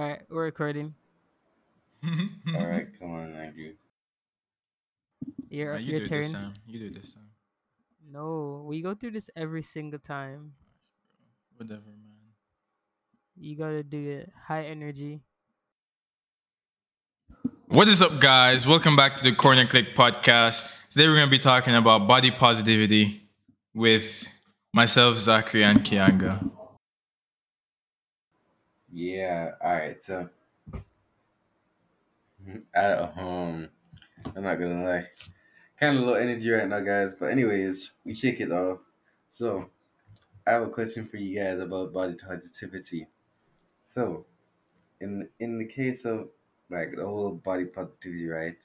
All right, we're recording. All right, come on, Andrew. Your turn. You do this time. No, we go through this every single time. Whatever, man. You gotta do it. High energy. What is up, guys? Welcome back to the Corner Clique Podcast. Today we're gonna be talking about body positivity with myself, Zachary, and Kianga. Yeah, all right, so at home, I'm not gonna lie, kind of low energy right now, guys, but anyways, we shake it off. So I have a question for you guys about body positivity. So in the case of like the whole body positivity, right,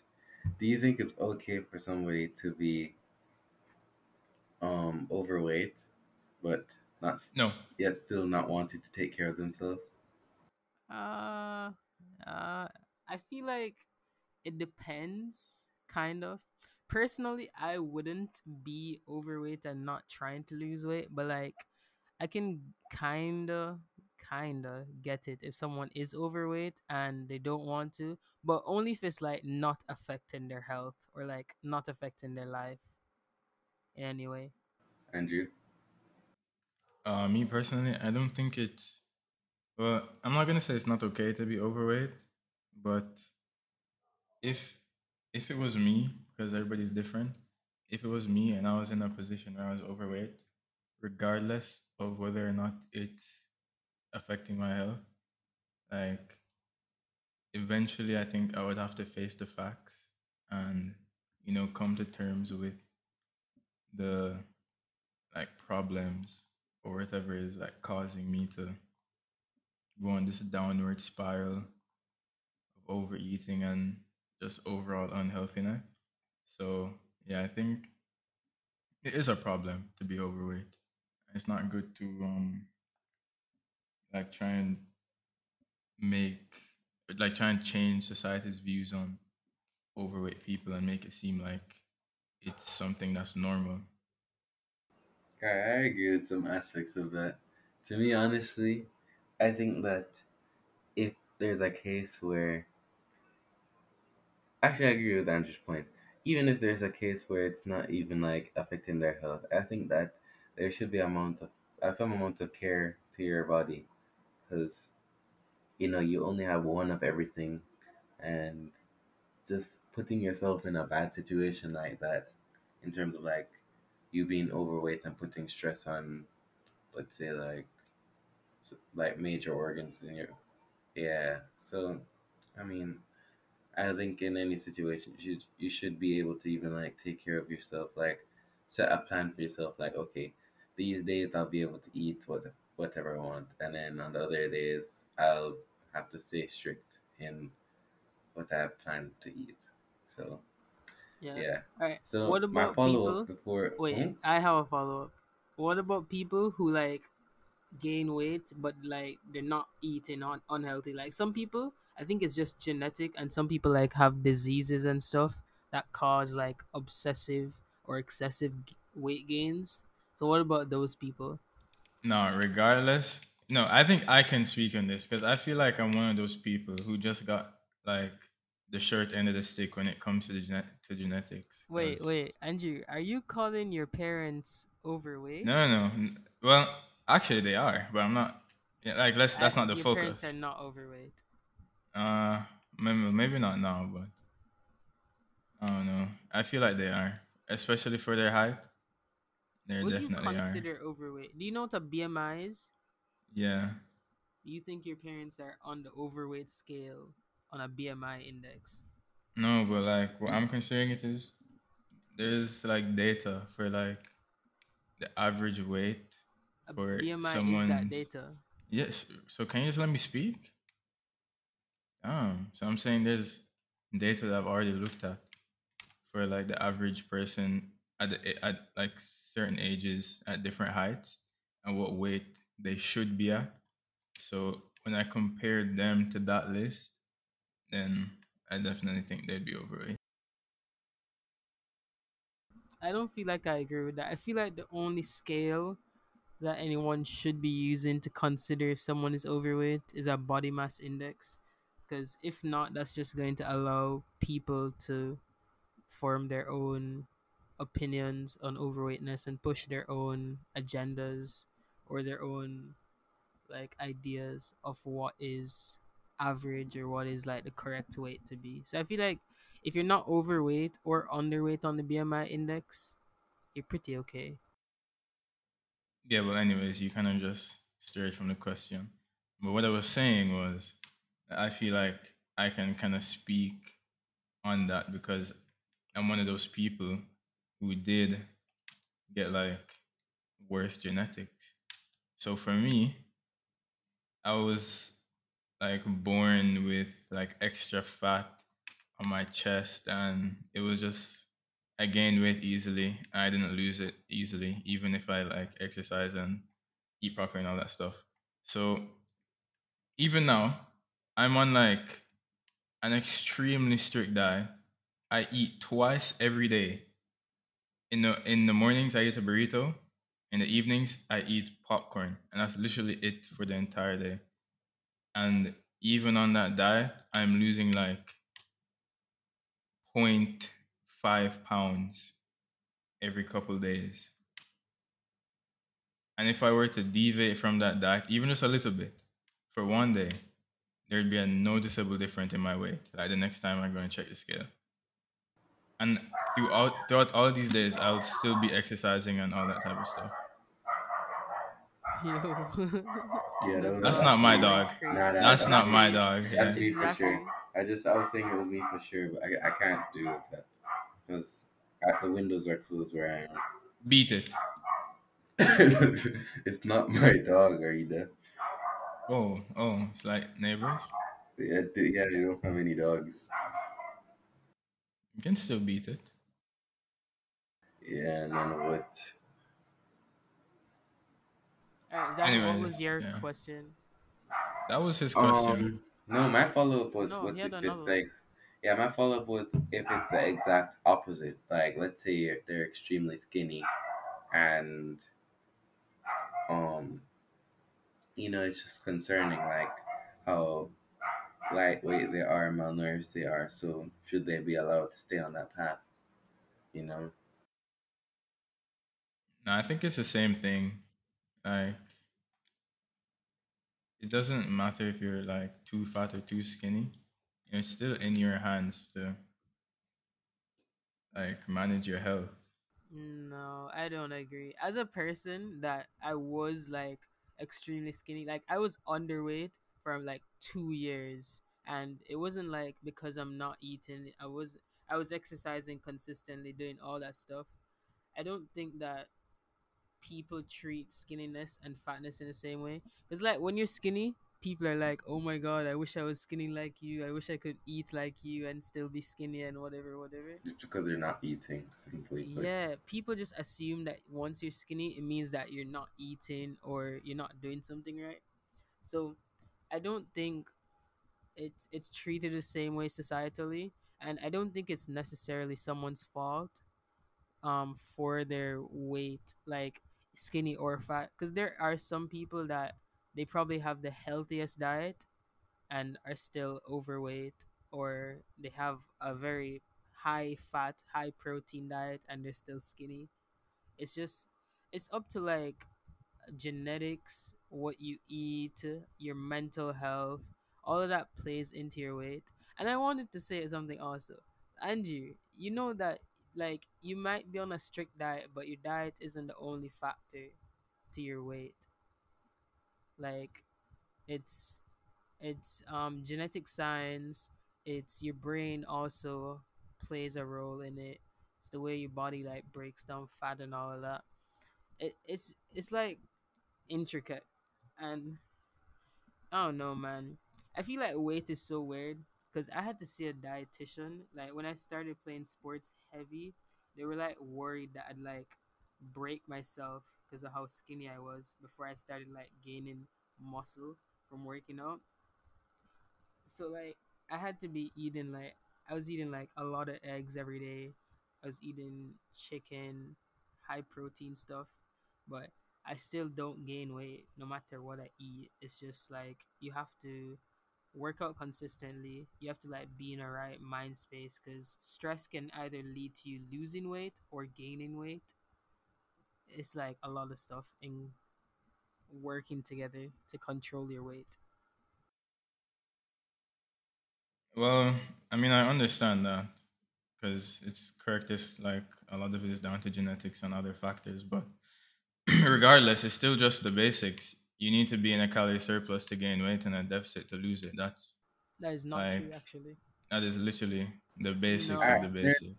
do you think it's okay for somebody to be overweight but not yet still not wanting to take care of themselves? I feel like it depends, kind of. Personally, I wouldn't be overweight and not trying to lose weight, but like I can kinda get it if someone is overweight and they don't want to, but only if it's like not affecting their health or like not affecting their life in any way. Andrew? Me personally, I don't think it's... Well, I'm not going to say it's not okay to be overweight, but if it was me, because everybody's different, if it was me and I was in a position where I was overweight, regardless of whether or not it's affecting my health, like, eventually I think I would have to face the facts and, you know, come to terms with the, like, problems or whatever is, like, causing me to go on this downward spiral of overeating and just overall unhealthiness. So yeah, I think it is a problem to be overweight. It's not good to try and change society's views on overweight people and make it seem like it's something that's normal. I agree with some aspects of that. To me, honestly, I think that if there's a case where... Actually, I agree with Andrew's point. Even if there's a case where it's not even, like, affecting their health, I think that there should be some amount of care to your body. Because, you know, you only have one of everything. And just putting yourself in a bad situation like that, in terms of, like, you being overweight and putting stress on, let's say, like major organs in your... Yeah, so I mean, I think in any situation you should be able to even like take care of yourself, like set a plan for yourself, like, okay, these days I'll be able to eat whatever I want, and then on the other days I'll have to stay strict in what I have planned to eat. So yeah. All right, so what about my follow-up people I have a follow-up. What about people who like gain weight but like they're not eating unhealthy? Like some people, I think it's just genetic, and some people like have diseases and stuff that cause like obsessive or excessive weight gains. So what about those people? I think I can speak on this because I feel like I'm one of those people who just got like the short end of the stick when it comes to the genetics. Wait, Andrew, are you calling your parents overweight? No. Well, actually, they are, but I'm not. Yeah, like, that's not the focus. Your parents are not overweight. Maybe not now, but I don't know. I feel like they are, especially for their height. What do you consider overweight? Do you know what a BMI is? Yeah. Do you think your parents are on the overweight scale on a BMI index? No, but like what I'm considering it is, there's like data for like the average weight. For BMI is that data. Yes. So can you just let me speak? So I'm saying there's data that I've already looked at for like the average person at like certain ages at different heights and what weight they should be at. So when I compared them to that list, then I definitely think they'd be overweight. I don't feel like I agree with that. I feel like the only scale that anyone should be using to consider if someone is overweight is a body mass index, because if not, that's just going to allow people to form their own opinions on overweightness and push their own agendas or their own like ideas of what is average or what is like the correct weight to be. So I feel like if you're not overweight or underweight on the BMI index, you're pretty okay. Yeah, well, anyways, you kind of just strayed from the question. But what I was saying was, I feel like I can kind of speak on that because I'm one of those people who did get like worse genetics. So for me, I was like born with like extra fat on my chest, and it was just, I gained weight easily. I didn't lose it easily, even if I like exercise and eat proper and all that stuff. So even now, I'm on like an extremely strict diet. I eat twice every day. In the mornings, I eat a burrito. In the evenings, I eat popcorn. And that's literally it for the entire day. And even on that diet, I'm losing like 0.5 pounds every couple days. And if I were to deviate from that diet, even just a little bit, for one day, there'd be a noticeable difference in my weight. Like the next time I go and check the scale. And throughout all these days, I'll still be exercising and all that type of stuff. Yeah, that's not my dog. That's not my dog. That's me for sure. I was saying it was me for sure, but I can't do that because the windows are closed where I am. Beat it. It's not my dog, are you deaf? Oh, it's like neighbors? Yeah, they don't have any dogs. You can still beat it. Yeah, none of it. Alright, Zach, anyways, what was your question? That was his question. No, my follow-up was my follow-up was if it's the exact opposite. Like, let's say if they're extremely skinny and, you know, it's just concerning, like, how lightweight they are, malnourished they are, so should they be allowed to stay on that path, you know? No, I think it's the same thing. Like, it doesn't matter if you're, like, too fat or too skinny. It's still in your hands to, like, manage your health. No, I don't agree. As a person that I was, like, extremely skinny, like, I was underweight for like 2 years, and it wasn't like because I'm not eating. I was exercising consistently, doing all that stuff. I don't think that people treat skinniness and fatness in the same way. It's like when you're skinny, people are like, oh my god, I wish I was skinny like you. I wish I could eat like you and still be skinny and whatever. Just because they're not eating, simply. Yeah, people just assume that once you're skinny, it means that you're not eating or you're not doing something right. So I don't think it's treated the same way societally, and I don't think it's necessarily someone's fault for their weight, like skinny or fat, because there are some people that they probably have the healthiest diet and are still overweight, or they have a very high fat, high protein diet and they're still skinny. It's up to like genetics, what you eat, your mental health, all of that plays into your weight. And I wanted to say something also. Andrew, you know that like you might be on a strict diet, but your diet isn't the only factor to your weight. Like it's genetic signs, it's your brain also plays a role in it. It's the way your body like breaks down fat and all of that. It's like intricate. And I don't know, man. I feel like weight is so weird because I had to see a dietitian. Like when I started playing sports heavy, they were like worried that I'd like break myself because of how skinny I was before I started like gaining muscle from working out. So like I had to be eating like I was eating like a lot of eggs every day. I was eating chicken, high protein stuff, but I still don't gain weight no matter what I eat. It's just like you have to work out consistently. You have to like be in a right mind space, because stress can either lead to you losing weight or gaining weight. It's like a lot of stuff in working together to control your weight. Well, I mean, I understand that, because it's correct. It's like a lot of it is down to genetics and other factors, but regardless, it's still just the basics. You need to be in a calorie surplus to gain weight and a deficit to lose it. That is not like, true, actually. That is literally the basics of the basics.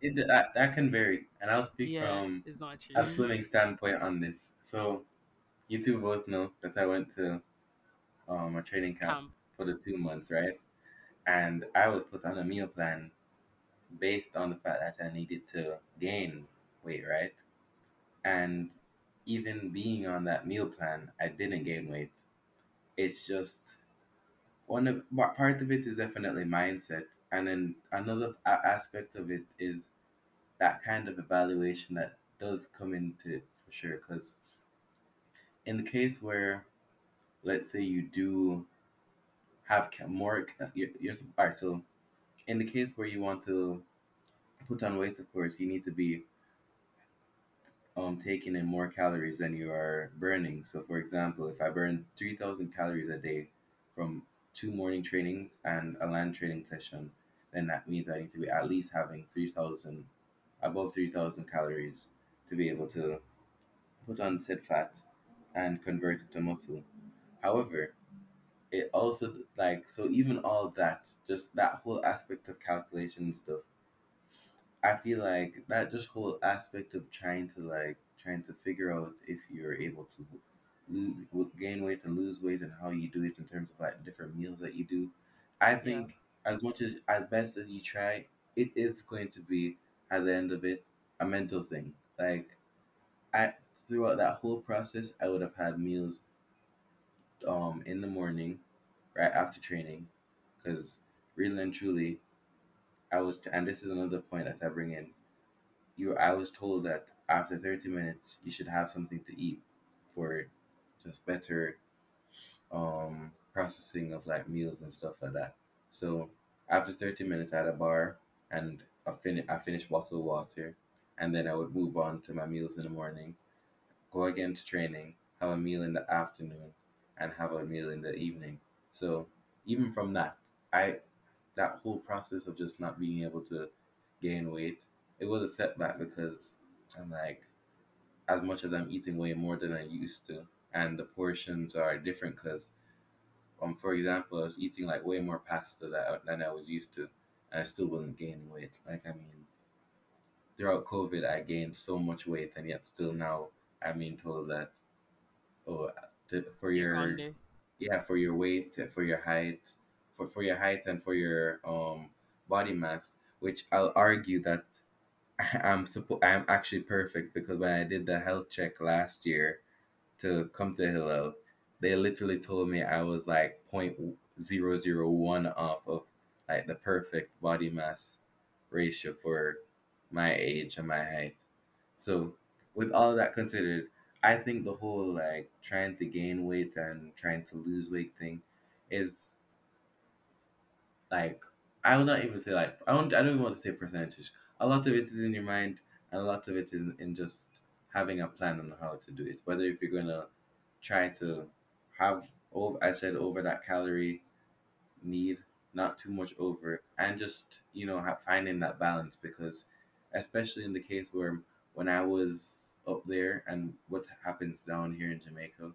That can vary, and I'll speak from a swimming standpoint on this. So, you two both know that I went to a training camp for the 2 months, right? And I was put on a meal plan based on the fact that I needed to gain weight, right? And even being on that meal plan, I didn't gain weight. It's just part of it is definitely mindset. And then another aspect of it is that kind of evaluation that does come into it for sure. Because in the case where, let's say you do have more, all right, so in the case where you want to put on weight, of course, you need to be taking in more calories than you are burning. So, for example, if I burn 3,000 calories a day from 2 morning trainings and a land training session, then that means I need to be at least having 3,000 calories to be able to put on said fat and convert it to muscle. However, it also, like, so even all that, just that whole aspect of calculation and stuff, I feel like that just whole aspect of trying to figure out if you're able to gain weight and lose weight and how you do it in terms of like different meals that you do, I think as best as you try, it is going to be at the end of it a mental thing. Like, throughout that whole process, I would have had meals in the morning, right after training, because really and truly, and this is another point that I bring in. I was told that after 30 minutes, you should have something to eat for just better processing of like meals and stuff like that. So after 30 minutes, I had a bar and I finished bottled water, and then I would move on to my meals in the morning, go again to training, have a meal in the afternoon, and have a meal in the evening. So even from that, that whole process of just not being able to gain weight, it was a setback, because I'm like, as much as I'm eating way more than I used to, and the portions are different, because, for example, I was eating like way more pasta than I was used to, and I still wasn't gaining weight. Like, I mean, throughout COVID, I gained so much weight, and yet still now I'm being told that, for your weight, for your height and for your body mass, which I'll argue that I'm actually perfect, because when I did the health check last year to come to Hillel, they literally told me I was like 0.001 off of like the perfect body mass ratio for my age and my height. So with all that considered, I think the whole like trying to gain weight and trying to lose weight thing is, like, I would not even say, like, I don't even want to say percentage. A lot of it is in your mind, and a lot of it is in just having a plan on how to do it. Whether if you're going to try to have, over that calorie need, not too much over, and just, finding that balance. Because especially in the case where when I was up there and what happens down here in Jamaica,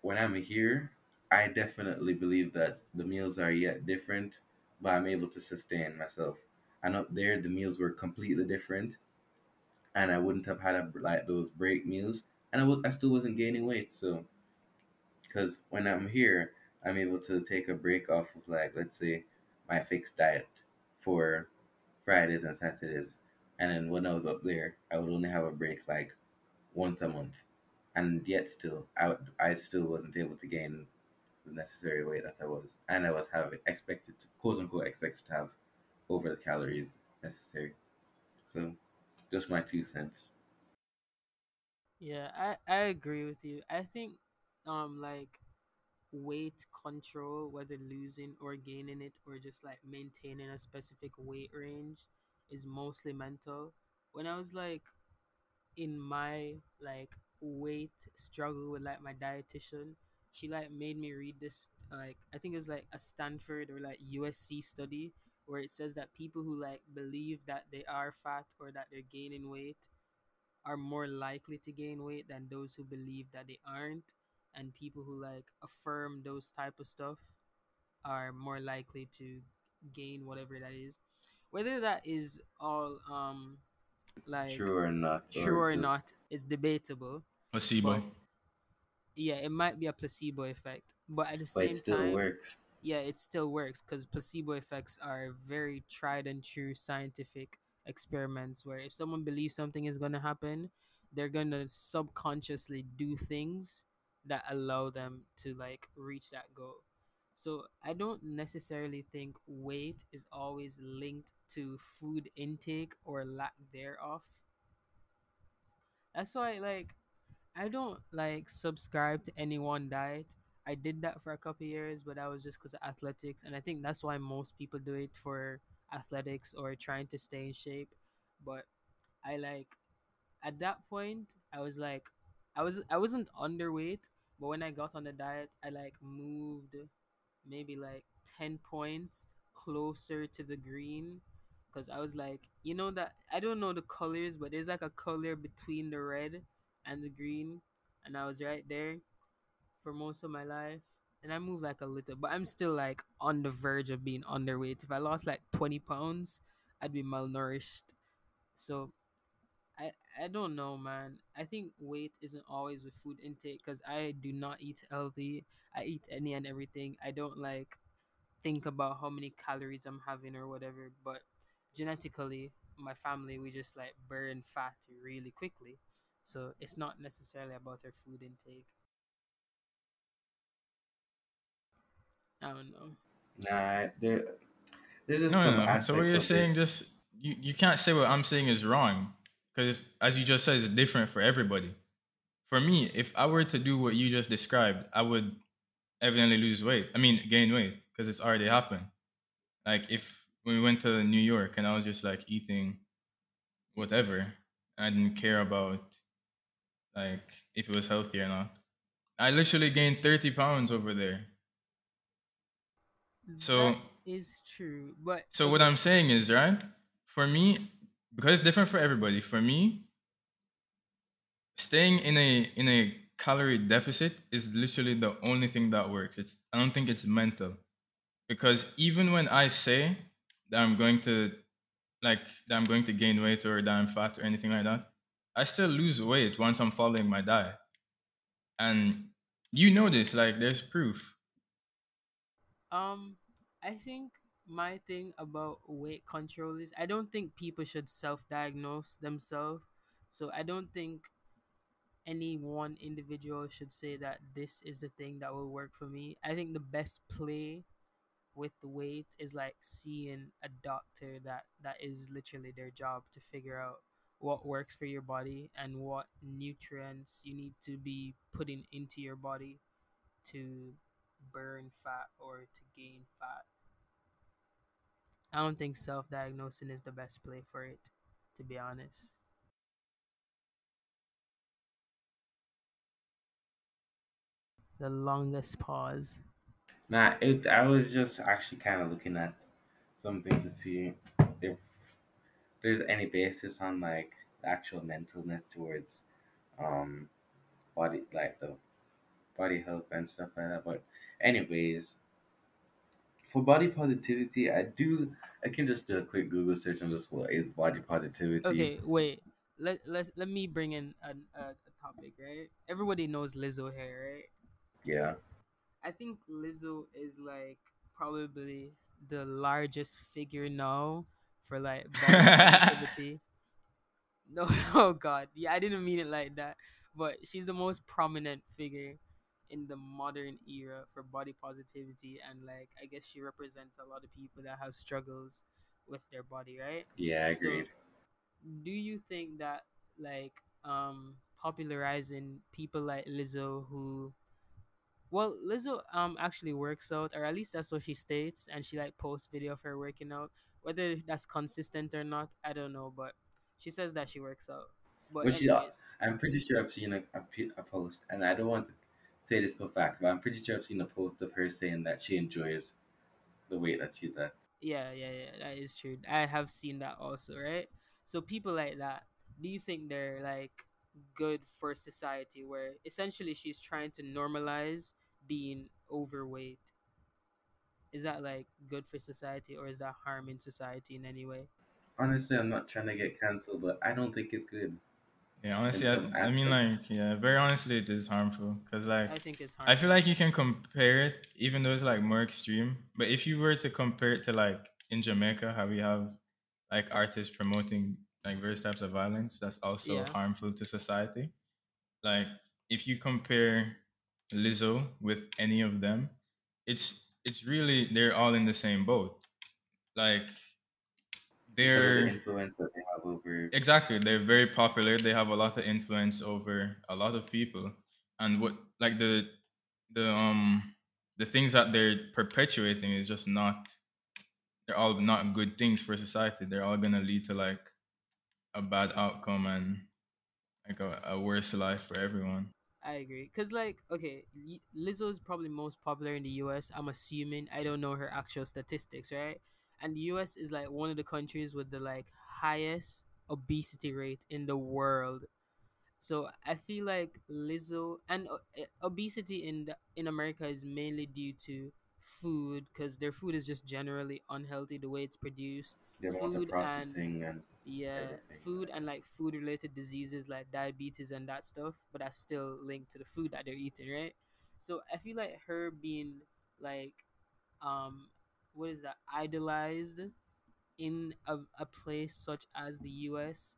when I'm here, I definitely believe that the meals are yet different, but I'm able to sustain myself. And up there, the meals were completely different, and I wouldn't have had like those break meals, and I still wasn't gaining weight. So, because when I'm here, I'm able to take a break off of, like, let's say, my fixed diet for Fridays and Saturdays, and then when I was up there, I would only have a break like once a month, and yet still, I still wasn't able to gain the necessary weight that I was expected to have over the calories necessary. So just my 2 cents. Yeah, I agree with you. I think like weight control, whether losing or gaining it or just like maintaining a specific weight range, is mostly mental. When I was like in my like weight struggle with like my dietitian, she like made me read this, like I think it was like a Stanford or like USC study where it says that people who like believe that they are fat or that they're gaining weight are more likely to gain weight than those who believe that they aren't, and people who like affirm those type of stuff are more likely to gain whatever that is, whether that is all like true or not. It's debatable. Placebo. Yeah, it might be a placebo effect, but at the same time, works. Yeah, it still works because placebo effects are very tried and true scientific experiments where if someone believes something is going to happen, they're going to subconsciously do things that allow them to like reach that goal. So I don't necessarily think weight is always linked to food intake or lack thereof. That's why like I don't like subscribe to any one diet. I did that for a couple of years, but that was just because of athletics, and I think that's why most people do it for athletics or trying to stay in shape. But I like at that point I was like I wasn't underweight, but when I got on the diet I like moved maybe like 10 points closer to the green, because I was like, you know that I don't know the colors, but there's like a color between the red and the green, and I was right there for most of my life. And I moved like a little, but I'm still like on the verge of being underweight. If I lost like 20 pounds, I'd be malnourished. So I don't know, man. I think weight isn't always with food intake, because I do not eat healthy. I eat any and everything. I don't like think about how many calories I'm having or whatever. But genetically, my family, we just like burn fat really quickly. So it's not necessarily about our food intake. I don't know. Nah, there's just no. So what you're saying, just you can't say what I'm saying is wrong, because as you just said, it's different for everybody. For me, if I were to do what you just described, I would evidently lose weight. I mean, gain weight, because it's already happened. Like if when we went to New York and I was just like eating whatever, I didn't care about like if it was healthy or not. I literally gained 30 pounds over there. So that is true, but so what I'm saying is, right, for me, because it's different for everybody, for me staying in a calorie deficit is literally the only thing that works. I don't think it's mental, because even when I say that I'm going to gain weight or that I'm fat or anything like that, I still lose weight once I'm following my diet, and you know this, like there's proof. I think my thing about weight control is I don't think people should self-diagnose themselves. So I don't think any one individual should say that this is the thing that will work for me. I think the best play with weight is like seeing a doctor that is literally their job to figure out what works for your body and what nutrients you need to be putting into your body to burn fat or to gain fat. I don't think self-diagnosing is the best play for it, to be honest. The longest pause. Nah, I was just actually kind of looking at something to see if there's any basis on like actual mentalness towards body, like the body health and stuff like that. But anyways, for body positivity, I can just do a quick Google search on just what is body positivity. Okay, wait. Let me bring in a topic, right? Everybody knows Lizzo here, right? Yeah. I think Lizzo is like probably the largest figure now for like body positivity. No, oh God, yeah, I didn't mean it like that. But she's the most prominent figure in the modern era for body positivity, and like I guess she represents a lot of people that have struggles with their body, right? Yeah, agreed. So, do you think that like popularizing people like Lizzo, who, well, Lizzo actually works out, or at least that's what she states, and she like posts video of her working out. Whether that's consistent or not, I don't know, but she says that she works out. But anyways, I'm pretty sure I've seen a post, and I don't want to say this for fact, but I'm pretty sure I've seen a post of her saying that she enjoys the weight that she's at. Yeah, that is true. I have seen that also, right? So people like that, do you think they're like good for society, where essentially she's trying to normalize being overweight? Is that like good for society, or is that harming society in any way? Honestly, I'm not trying to get canceled, but I don't think it's good. Yeah, honestly, I mean, like, yeah, very honestly, it is harmful. Because, like, I think it's harmful. I feel like you can compare it, even though it's, like, more extreme. But if you were to compare it to, like, in Jamaica, how we have, like, artists promoting, like, various types of violence, that's also harmful to society. Like, if you compare Lizzo with any of them, it's really, they're all in the same boat. Like, they're influence that they have over. Exactly, they're very popular. They have a lot of influence over a lot of people, and what like the things that they're perpetuating is just not. They're all not good things for society. They're all gonna lead to like a bad outcome and like a worse life for everyone. I agree, cause like okay, Lizzo is probably most popular in the U.S. I'm assuming. I don't know her actual statistics, right? And the U.S. is, like, one of the countries with the, like, highest obesity rate in the world. So I feel like Lizzo... And obesity in America is mainly due to food, because their food is just generally unhealthy, the way it's produced. The food amount of processing and everything. Food and, like, food-related diseases like diabetes and that stuff, but that's still linked to the food that they're eating, right? So I feel like her being, like... what is that, idolized in a place such as the US,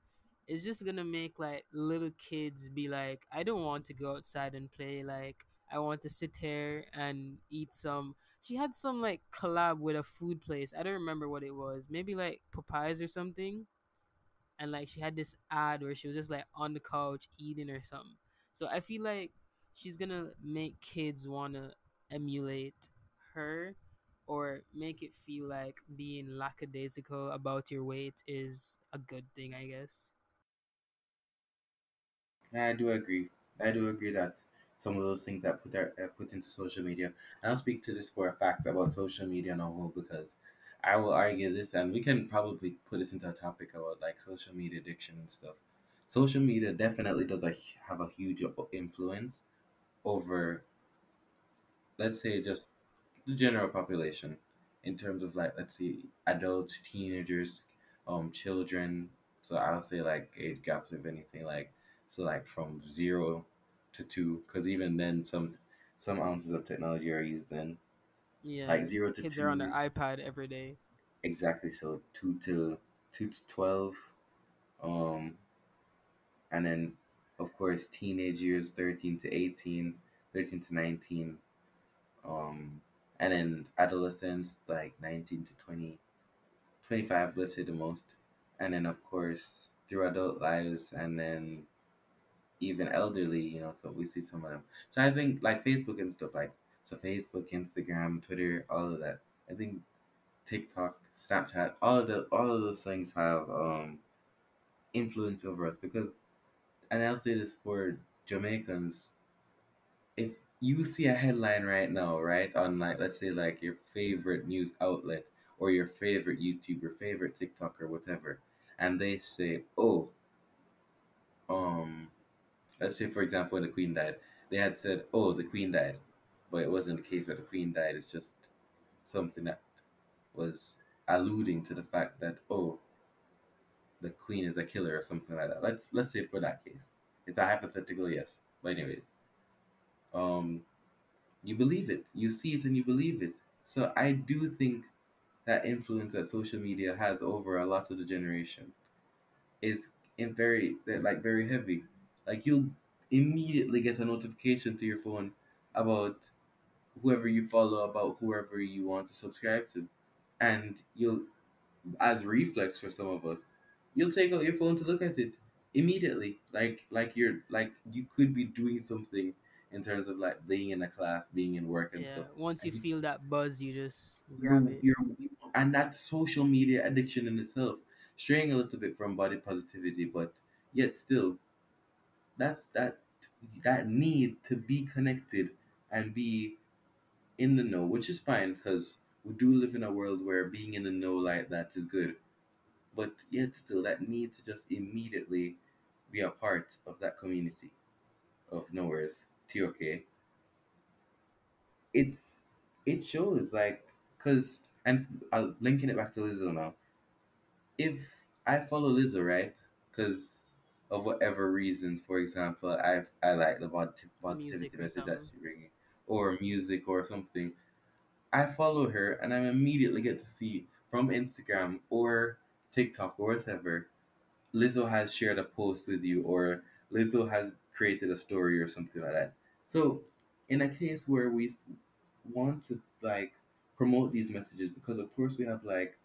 is just gonna make like little kids be like, I don't want to go outside and play, like I want to sit here and eat some. She had some like collab with a food place, I don't remember what it was, maybe like Popeyes or something, and like she had this ad where she was just like on the couch eating or something. So I feel like she's gonna make kids wanna emulate her, or make it feel like being lackadaisical about your weight is a good thing, I guess. I do agree that some of those things that put into social media, and I'll speak to this for a fact about social media and all, because I will argue this, and we can probably put this into a topic about like social media addiction and stuff. Social media definitely does have a huge influence over, let's say, just the general population, in terms of like, let's see, adults, teenagers, children. So I'll say like age gaps, if anything, like so like from 0 to 2, because even then some ounces of technology are used then. Yeah, like 0 to 2. Kids are on their iPad every day. Exactly, so 2 to 12, and then of course teenage years, 13 to 18, 13 to 19, and then adolescence, like 19 to 20, 25, let's say the most. And then, of course, through adult lives, and then even elderly, you know, so we see some of them. So I think, like, Facebook and stuff, like, so Facebook, Instagram, Twitter, all of that. I think TikTok, Snapchat, all of those things have influence over us, because, and I'll say this for Jamaicans, if you see a headline right now, right, on like, let's say like your favorite news outlet or your favorite YouTuber, favorite TikToker, whatever, and they say, oh, let's say for example when the Queen died, they had said, oh, the Queen died, but it wasn't the case where the Queen died. It's just something that was alluding to the fact that, oh, the Queen is a killer or something like that. Let's say for that case, it's a hypothetical, yes, but anyways. You believe it, you see it, and you believe it. So I do think that influence that social media has over a lot of the generation is very heavy. Like, you'll immediately get a notification to your phone about whoever you follow, about whoever you want to subscribe to, and you'll, as reflex for some of us, you'll take out your phone to look at it, immediately. Like you could be doing something in terms of like being in a class, being in work and stuff. Once you feel that buzz, you just grab it. And that's social media addiction in itself, straying a little bit from body positivity, but yet still, that's that need to be connected and be in the know, which is fine because we do live in a world where being in the know like that is good, but yet still that need to just immediately be a part of that community of knowers. TOK. It shows like because and I'll linking it back to Lizzo now. If I follow Lizzo, right, because of whatever reasons, for example, I like the positivity message that she's bringing, or music or something, I follow her and I immediately get to see from Instagram or TikTok or whatever, Lizzo has shared a post with you, or Lizzo has created a story or something like that. So, in a case where we want to like promote these messages, because of course we have like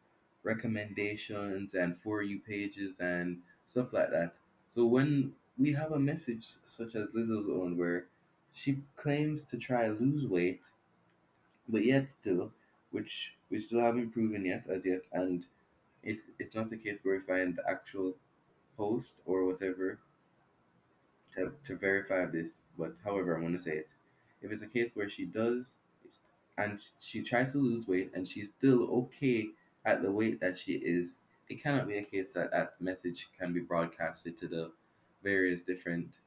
recommendations and For You pages and stuff like that. So when we have a message such as Lizzo's own, where she claims to try lose weight, but yet still, which we still haven't proven as yet, and it's not the case where we find the actual post or whatever to verify this, but however I'm going to say it, if it's a case where she does, and she tries to lose weight, and she's still okay at the weight that she is, it cannot be a case that that message can be broadcasted to the various different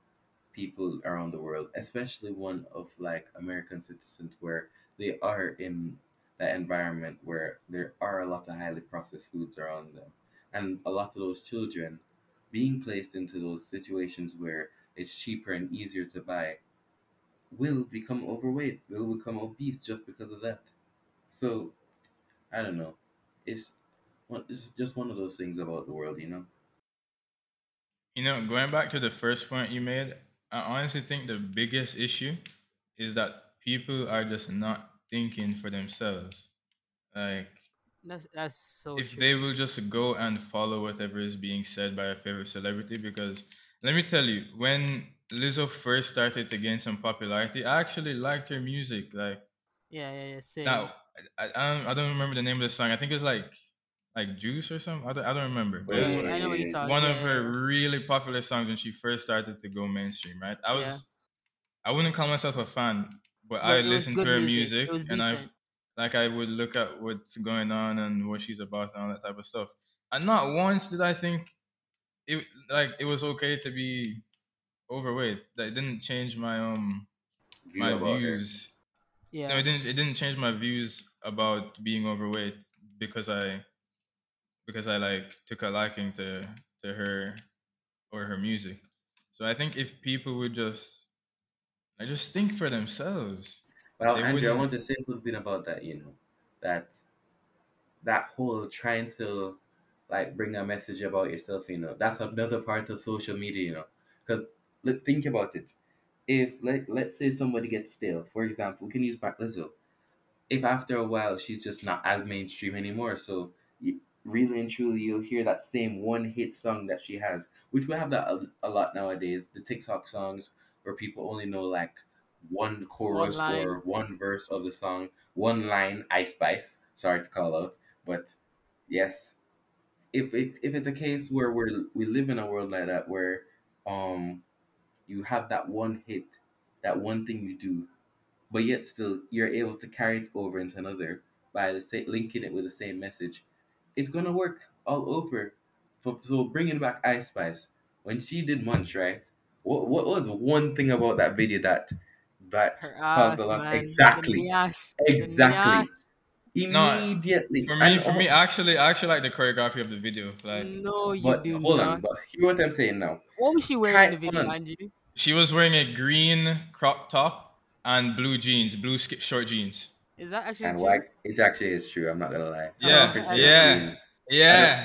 people around the world, especially one of like American citizens where they are in that environment where there are a lot of highly processed foods around them. And a lot of those children being placed into those situations where it's cheaper and easier to buy will become overweight, will become obese just because of that. So, I don't know. It's just one of those things about the world, you know? You know, going back to the first point you made, I honestly think the biggest issue is that people are just not thinking for themselves. Like, that's so if true. They will just go and follow whatever is being said by a favorite celebrity, because let me tell you, when Lizzo first started to gain some popularity, I actually liked her music. Like, yeah, same. Now, I don't remember the name of the song. I think it was like Juice or something. I don't remember. But yeah, I know what you're talking. One of her really popular songs when she first started to go mainstream, right? I wouldn't call myself a fan, but I listened to her music and I would look at what's going on and what she's about and all that type of stuff. And not once did I think it was okay to be overweight. That it didn't change my views. Yeah. No, it didn't change my views about being overweight because I like took a liking to her or her music. So I think if people would just think for themselves. Well, Andrew, I want to say something about that, you know, that whole trying to like bring a message about yourself, you know, that's another part of social media, you know, because think about it. If let's say somebody gets stale, for example, we can use back Lizzo. If after a while she's just not as mainstream anymore, so really and truly you'll hear that same one hit song that she has, which we have that a lot nowadays, the TikTok songs where people only know like one chorus or one verse of the song, one line. Ice Spice, sorry to call out, but yes, if it's a case where we live in a world like that where you have that one hit, that one thing you do, but yet still you're able to carry it over into another by linking it with the same message, it's going to work all over. So bringing back Ice Spice, when she did Munch, right, what was one thing about that video that caused a lot? Exactly. Immediately. No, for me, I actually like the choreography of the video. Like, no, but hear what I'm saying now. What was she wearing in the video, Andrew? She was wearing a green crop top and blue short jeans. Is that actually true? It actually is true. I'm not gonna lie. Yeah.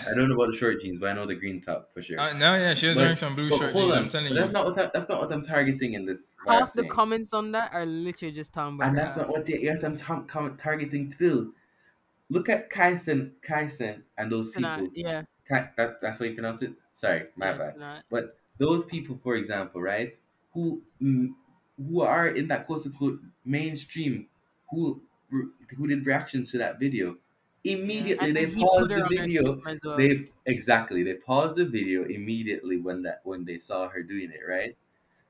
I don't know about the short jeans, but I know the green top for sure. She was wearing some blue short jeans. I'm telling you, that's not what I'm targeting in this. Half the comments on that are literally just talking about. And that's not what I'm targeting still. Look at Kaisen and those people. Yeah. That's how you pronounce it. Sorry, my bad. But those people, for example, right, who are in that quote-unquote mainstream, who did reactions to that video, immediately they paused the video. Well. They paused the video immediately when they saw her doing it, right?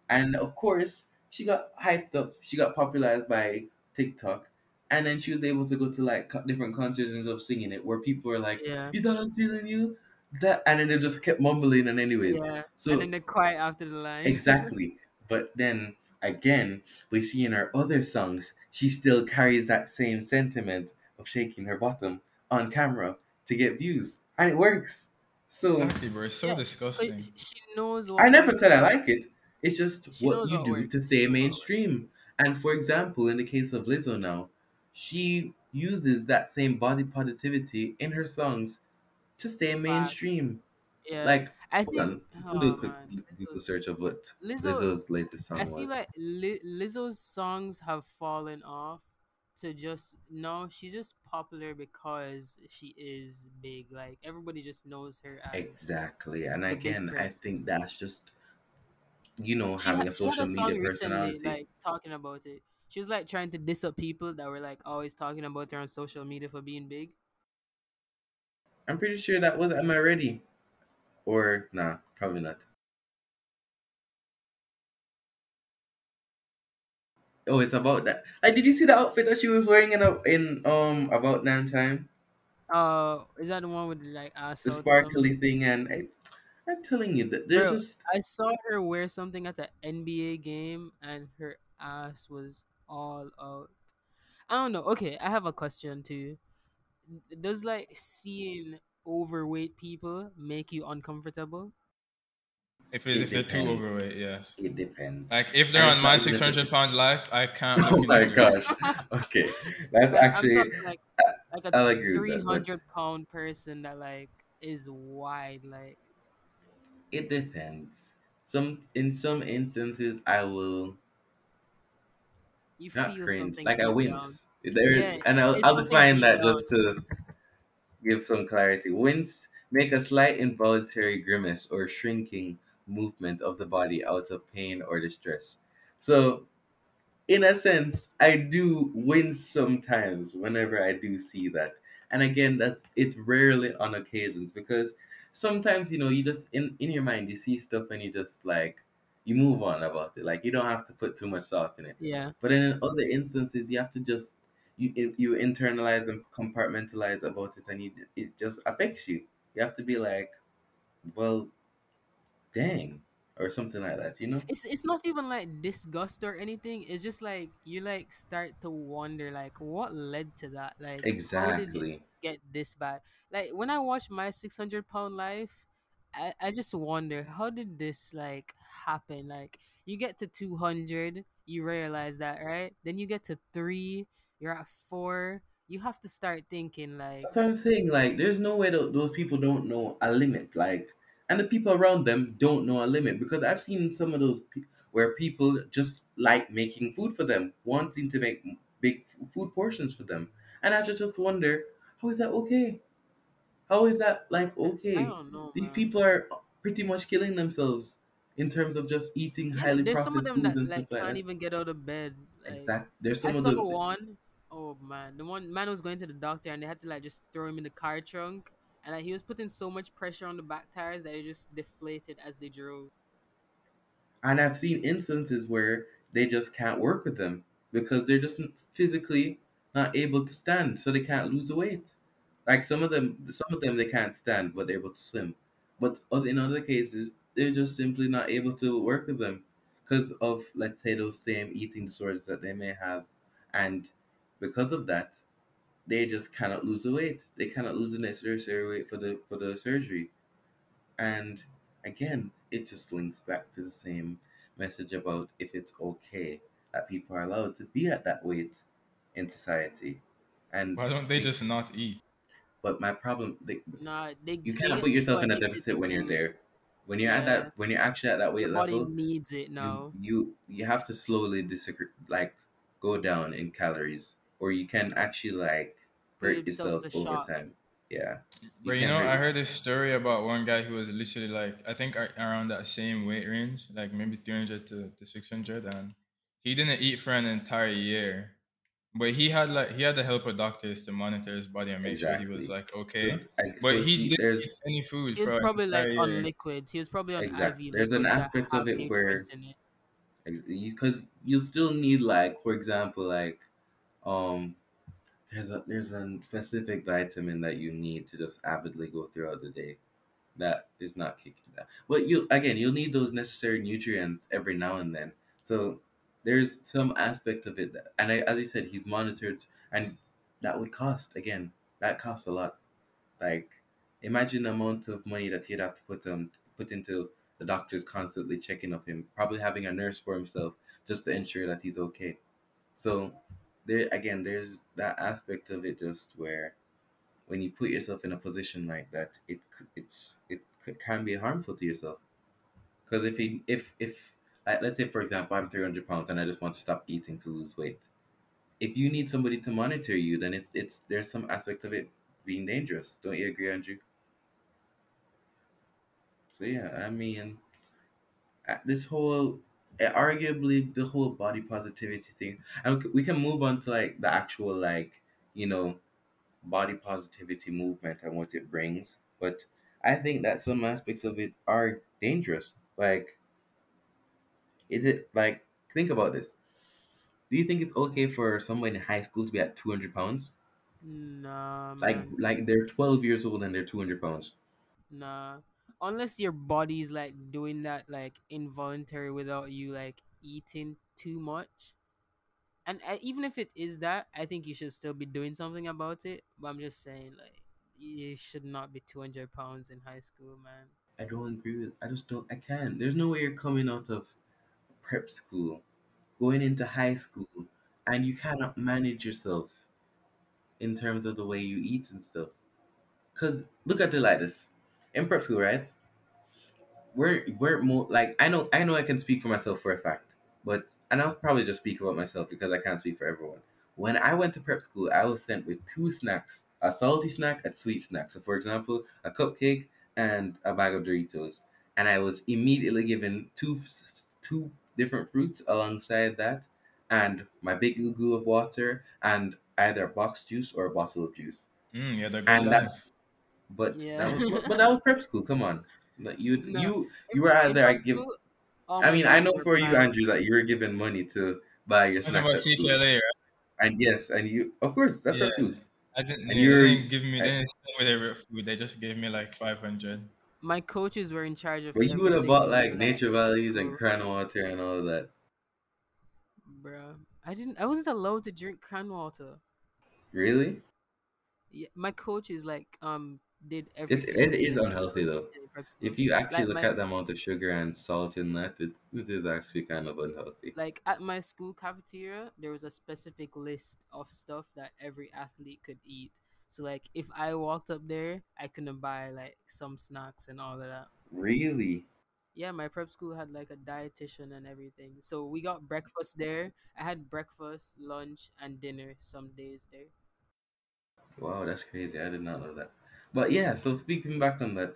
And of course, she got hyped up. She got popularized by TikTok, and then she was able to go to like different concerts and stuff singing it, where people were like, "You thought I was feeling you." That, and then they just kept mumbling, and anyways, so and then they're quiet after the line. Exactly, but then again, we see in her other songs, she still carries that same sentiment of shaking her bottom on camera to get views, and it works. So exactly, bro, it's so disgusting. She knows. What I never said I like it. It's just what you do to stay mainstream. And for example, in the case of Lizzo now, she uses that same body positivity in her songs to stay mainstream. Yeah. Like, I think, we'll do a quick Google search of what Lizzo's latest song was. I feel like Lizzo's songs have fallen off to just, no, she's just popular because she is big. Like, everybody just knows her as exactly. And again, I think that's just, you know, having a social media personality. Recently, like, talking about it. She was, like, trying to diss up people that were, like, always talking about her on social media for being big. I'm pretty sure that was Am I Ready? Or, nah, probably not. Oh, it's about that. Like, did you see the outfit that she was wearing in About Damn Time? Is that the one with, like, ass? The sparkly thing, and... I'm telling you that there's just... I saw her wear something at the NBA game and her ass was all out. I don't know. Okay, I have a question too. Does like seeing overweight people make you uncomfortable? If they're too overweight, yes. It depends. Like if they're on my 600-pound life, I can't. Oh my gosh. Okay, that's actually. I'm talking like a 300-pound person that like is wide like. It depends. In some instances, I will not cringe. Like I wince. And I'll define that just to give some clarity. Wince, make a slight involuntary grimace or shrinking movement of the body out of pain or distress. So, in a sense, I do wince sometimes whenever I do see that. And again, it's rarely on occasions because sometimes, you know, you just in your mind you see stuff and you just like you move on about it. Like you don't have to put too much thought in it. Yeah. But in other instances, you have to just you internalize and compartmentalize about it, and it just affects you. You have to be like, well, dang, or something like that. You know. It's not even like disgust or anything. It's just like you like start to wonder like what led to that. Like exactly. Get this bad. Like when I watch my 600-pound life, I just wonder how did this like happen. Like you get to 200, you realize that, right? Then you get to 3, you're at 4. You have to start thinking like. That's what I'm saying. Like there's no way that those people don't know a limit. Like and the people around them don't know a limit because I've seen some of those where people just like making food for them, wanting to make big food portions for them, and I just wonder. How is that okay? How is that like okay? I don't know, these people are pretty much killing themselves in terms of just eating highly processed foods and stuff like that. There's some of them that like can't even get out of bed. Like, exactly. There's some of them. I saw one. Oh man, the man was going to the doctor and they had to like just throw him in the car trunk, and like he was putting so much pressure on the back tires that it just deflated as they drove. And I've seen instances where they just can't work with them because they're just physically not able to stand, so they can't lose the weight. Like some of them they can't stand, but they're able to swim. But in other cases, they're just simply not able to work with them because of, let's say, those same eating disorders that they may have, and because of that, they just cannot lose the weight. They cannot lose the necessary weight for the surgery. And again, it just links back to the same message about if it's okay that people are allowed to be at that weight in society. And why don't they just not eat? But my problem you cannot put yourself in a deficit when you're there. When you're at that when you're actually at that weight level, needs it now. You have to slowly go down in calories, or you can actually like hurt yourself over time. Yeah. But you know, I heard this story about one guy who was literally like, I think around that same weight range, like maybe 300 to 600, and he didn't eat for an entire year. But he had the help of doctors to monitor his body and make sure he was like okay. So, he didn't eat any food. He was probably like on liquids. He was probably on IV. There's an aspect of it where, because you still need, like, for example, like there's a specific vitamin that you need to just avidly go throughout the day. That is not kicked out. But you'll need those necessary nutrients every now and then. So there's some aspect of it that, and as you said, he's monitored, and that would cost, again, that costs a lot. Like, imagine the amount of money that he'd have to put into the doctors constantly checking of him, probably having a nurse for himself just to ensure that he's okay. So, there's that aspect of it just where when you put yourself in a position like that, it can be harmful to yourself. Because let's say, for example, I'm 300 pounds and I just want to stop eating to lose weight. If you need somebody to monitor you, then there's some aspect of it being dangerous. Don't you agree, Andrew? So yeah, I mean, arguably the whole body positivity thing, and we can move on to like the actual, like, you know, body positivity movement and what it brings. But I think that some aspects of it are dangerous. Like, think about this. Do you think it's okay for someone in high school to be at 200 pounds? Nah. Man. Like they're 12 years old and they're 200 pounds. Nah. Unless your body's, like, doing that, like, involuntary without you, like, eating too much. And even if it is that, I think you should still be doing something about it. But I'm just saying, like, you should not be 200 pounds in high school, man. I don't agree with... I can't. There's no way you're coming out of prep school, going into high school, and you cannot manage yourself in terms of the way you eat and stuff. Because look at it like this. In prep school, right? We're more like, I know I can speak for myself for a fact, and I'll probably just speak about myself because I can't speak for everyone. When I went to prep school, I was sent with two snacks, a salty snack, a sweet snack. So for example, a cupcake and a bag of Doritos. And I was immediately given two different fruits alongside that, and my big glue of water, and either a box juice or a bottle of juice. That was prep school. Come on, like you were out there. I know for you, Andrew, that you were given money to buy your snacks. Right? And yes, and you, of course, that's not true. They didn't send me their food. They just gave me like 500. My coaches were in charge of. But you would have bought like Nature Valleys and Cran Water and all of that. Bro, I wasn't allowed to drink Cran Water. Really? Yeah, my coaches like did everything. It is unhealthy though. If you actually look at the amount of sugar and salt in that, it is actually kind of unhealthy. Like at my school cafeteria, there was a specific list of stuff that every athlete could eat. So like if I walked up there, I couldn't buy like some snacks and all of that. Really? Yeah, my prep school had like a dietitian and everything. So we got breakfast there. I had breakfast, lunch, and dinner some days there. Wow, that's crazy. I did not know that. But yeah, so speaking back on that,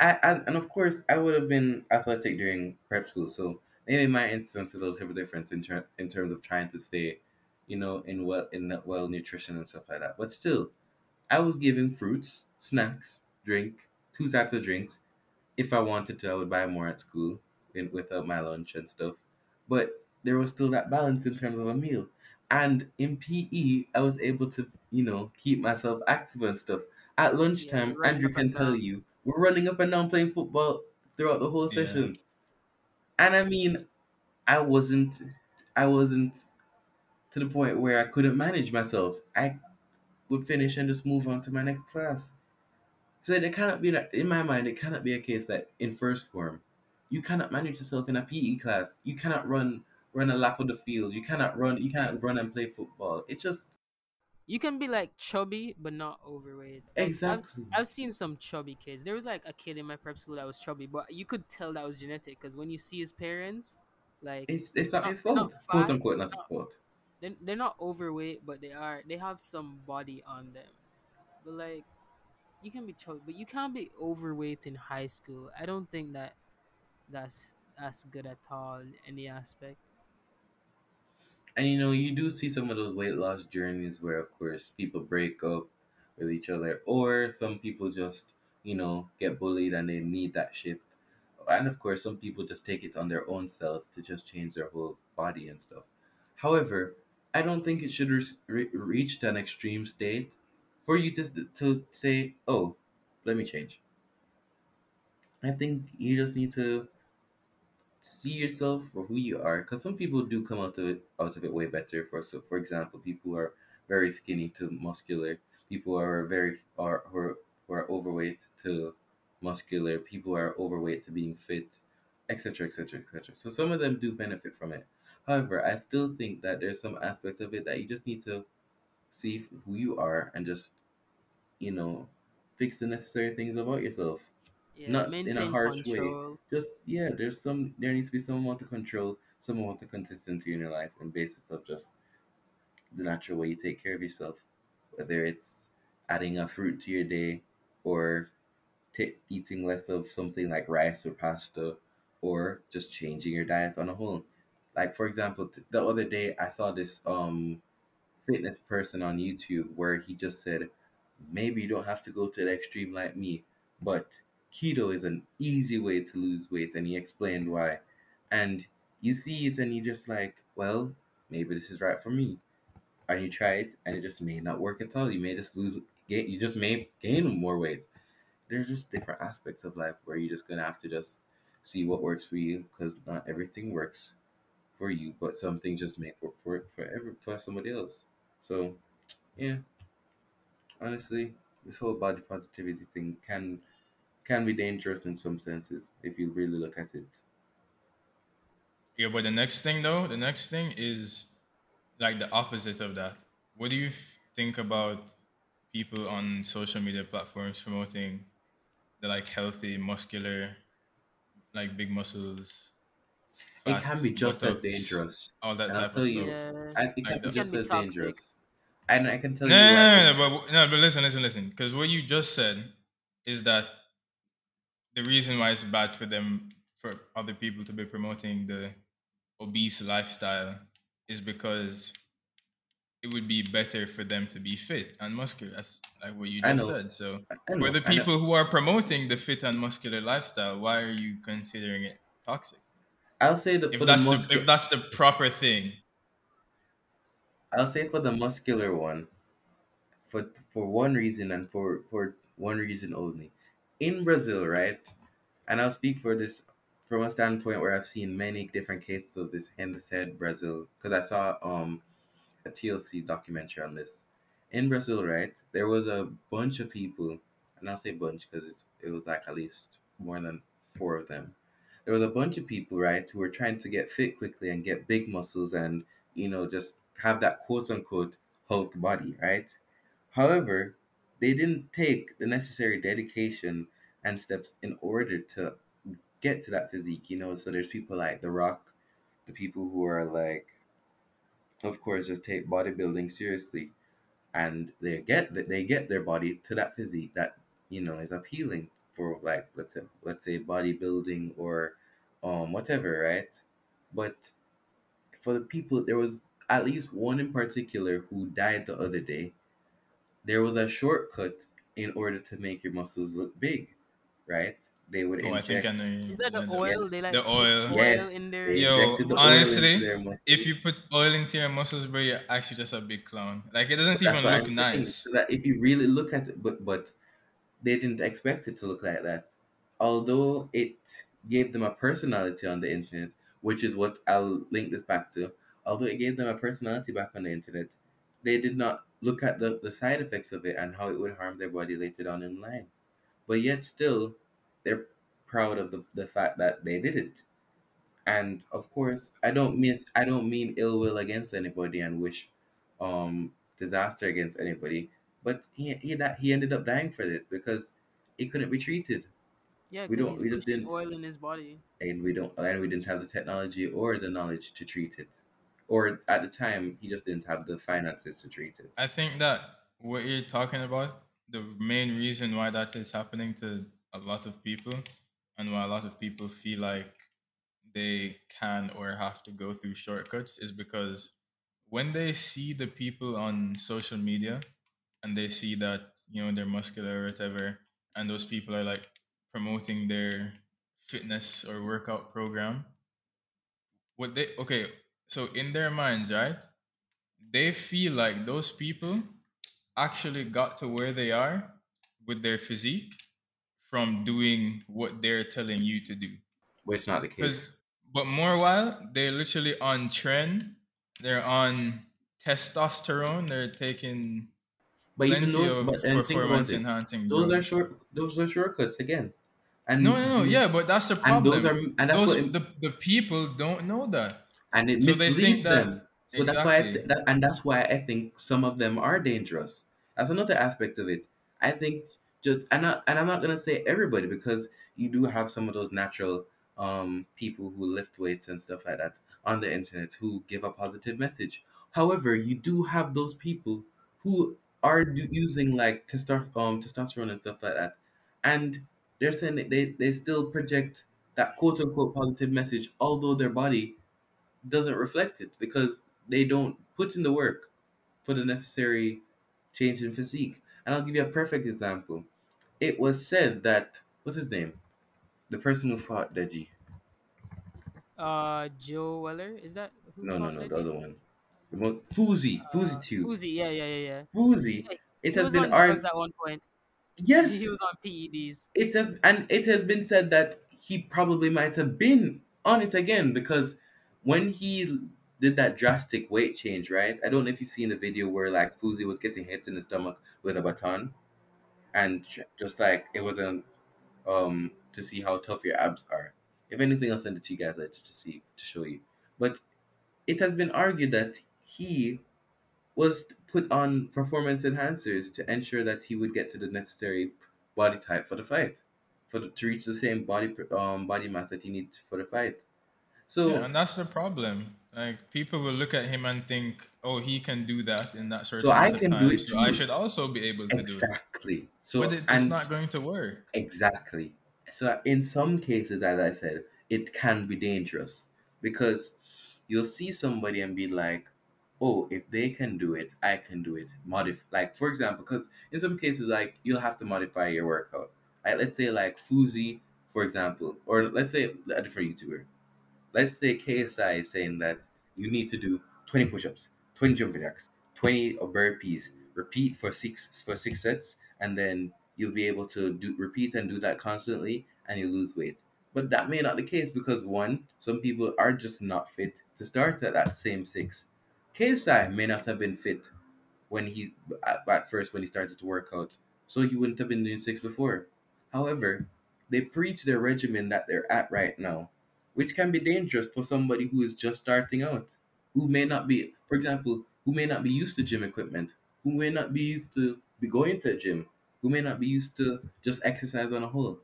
and of course, I would have been athletic during prep school, so maybe my instance is a little bit different in terms of trying to stay, you know, in well nutrition and stuff like that. But still, I was given fruits, snacks, drink, two types of drinks. If I wanted to, I would buy more at school without my lunch and stuff. But there was still that balance in terms of a meal. And in PE, I was able to, you know, keep myself active and stuff. At lunchtime, Andrew can tell you, we're running up and down playing football throughout the whole session. And I mean, I wasn't to the point where I couldn't manage myself. I would finish and just move on to my next class. So it cannot be, in my mind, it cannot be a case that in first form, you cannot manage yourself in a PE class. You cannot run a lap of the field. You cannot run and play football. It's just... You can be, like, chubby, but not overweight. Like, exactly. I've seen some chubby kids. There was, like, a kid in my prep school that was chubby, but you could tell that was genetic, because when you see his parents, like... It's not his fault. Quote, unquote, not his fault. They're not overweight, but they have some body on them. But, like, you can be chubby, but you can't be overweight in high school. I don't think that's good at all in any aspect. And you know, you do see some of those weight loss journeys where, of course, people break up with each other, or some people just, you know, get bullied and they need that shift. And of course, some people just take it on their own self to just change their whole body and stuff. However, I don't think it should reach to an extreme state for you to say, oh, let me change. I think you just need to see yourself for who you are, because some people do come out of it way better. For example, people who are very skinny to muscular, people who are who are overweight to muscular, people who are overweight to being fit, etc., etc., etc. So some of them do benefit from it. However, I still think that there's some aspect of it that you just need to see who you are and just, you know, fix the necessary things about yourself. Yeah, not in a harsh control. Way. Just, yeah, there needs to be someone to control, someone to consistency in your life on basis of just the natural way you take care of yourself. Whether it's adding a fruit to your day, or eating less of something like rice or pasta, or just changing your diet on a whole. Like, for example, the other day I saw this fitness person on YouTube where he just said, maybe you don't have to go to the extreme like me, but keto is an easy way to lose weight, and he explained why. And you see it and you're just like, well, maybe this is right for me. And you try it and it just may not work at all. You may just gain more weight. There's just different aspects of life where you're just going to have to just see what works for you, because not everything works for you, but some things just make work for it for somebody else. So yeah, honestly, this whole body positivity thing can be dangerous in some senses if you really look at it. Yeah, but the next thing is like the opposite of that. What do you think about people on social media platforms promoting the like healthy, muscular, like big muscles? It can be just as dangerous. All that type of stuff. I think it can be just as dangerous. And I can tell you. No, but listen. Because what you just said is that the reason why it's bad for them, for other people to be promoting the obese lifestyle, is because it would be better for them to be fit and muscular. That's like what you just said. So for the people who are promoting the fit and muscular lifestyle, why are you considering it toxic? I'll say if that's the proper thing. I'll say for the muscular one, for one reason and for one reason only. In Brazil, right? And I'll speak for this from a standpoint where I've seen many different cases of this in the said Brazil, because I saw a TLC documentary on this. In Brazil, right? There was a bunch of people, and I'll say bunch because it was like at least more than 4 of them. There was a bunch of people, right, who were trying to get fit quickly and get big muscles and, you know, just have that quote-unquote Hulk body, right? However, they didn't take the necessary dedication and steps in order to get to that physique, you know? So there's people like The Rock, the people who are like, of course, just take bodybuilding seriously. And they get their body to that physique that, you know, is appealing for, like, let's say bodybuilding or whatever, right? But for the people, there was at least one in particular who died the other day. There was a shortcut in order to make your muscles look big, right? They would inject. I think I know. Is that the oil? Yes. They like the oil. Yes. In their... Yo, the honestly, oil into their if you put oil into your muscles, bro, you're actually just a big clown. Like, it doesn't even look nice. So that if you really look at it, but they didn't expect it to look like that. Although it gave them a personality on the internet, which is what I'll link this back to. Although it gave them a personality back on the internet, they did not look at the side effects of it and how it would harm their body later down in line. But yet still, they're proud of the fact that they did it. And of course, I don't mean ill will against anybody and wish disaster against anybody. But he ended up dying for it because it couldn't be treated. Yeah, because we just didn't oil in his body, and we didn't have the technology or the knowledge to treat it, or at the time he just didn't have the finances to treat it. I think that what you're talking about the main reason why that is happening to a lot of people, and why a lot of people feel like they can or have to go through shortcuts, is because when they see the people on social media and they see that, you know, they're muscular or whatever, and those people are like promoting their fitness or workout program, what they, okay, so in their minds, right, they feel like those people actually got to where they are with their physique from doing what they're telling you to do. Well, it's not the case. But more while, they're literally on trend. They're on testosterone. They're taking performance-enhancing drugs. Those are shortcuts again. And no, yeah, but that's the problem. The people don't know that, and it misleads them. So exactly. That's why, that's why I think some of them are dangerous. That's another aspect of it. I think I'm not gonna say everybody, because you do have some of those natural people who lift weights and stuff like that on the internet who give a positive message. However, you do have those people who are using like testosterone and stuff like that, and they're saying that they still project that quote unquote positive message, although their body doesn't reflect it, because they don't put in the work for the necessary change in physique. And I'll give you a perfect example. It was said that, what's his name? The person who fought Deji. Joe Weller? Is that who? No, Deji? The other one. Fuzi. Fuzi too. Fuzi, yeah. Fuzi. Yeah, it has been argued at one point. Yes. He was on PEDs. It has been said that he probably might have been on it again, because when he did that drastic weight change, right? I don't know if you've seen the video where like Fuzi was getting hit in the stomach with a baton, and just like it wasn't to see how tough your abs are. If anything, I'll send it to you guys later to show you. But it has been argued that he was put on performance enhancers to ensure that he would get to the necessary body type for the fight, to reach the same body mass that he needs for the fight. So yeah, and that's the problem. Like, people will look at him and think, oh, he can do that in that sort of time. So I can do it too. So I should also be able to do it. Exactly. So but it's not going to work. Exactly. So in some cases, as I said, it can be dangerous, because you'll see somebody and be like, oh, if they can do it, I can do it. Like, for example, because in some cases, like, you'll have to modify your workout. Like, let's say, like, Fuzi, for example, or let's say a different YouTuber. Let's say KSI is saying that you need to do 20 push-ups, 20 jumping jacks, 20 burpees, repeat for six sets, and then you'll be able to repeat and do that constantly, and you lose weight. But that may not be the case, because one, some people are just not fit to start at that same six. KSI may not have been fit when he started to work out, so he wouldn't have been doing six before. However, they preach their regimen that they're at right now, which can be dangerous for somebody who is just starting out, who may not be used to gym equipment, who may not be used to be going to a gym, who may not be used to just exercise on a whole.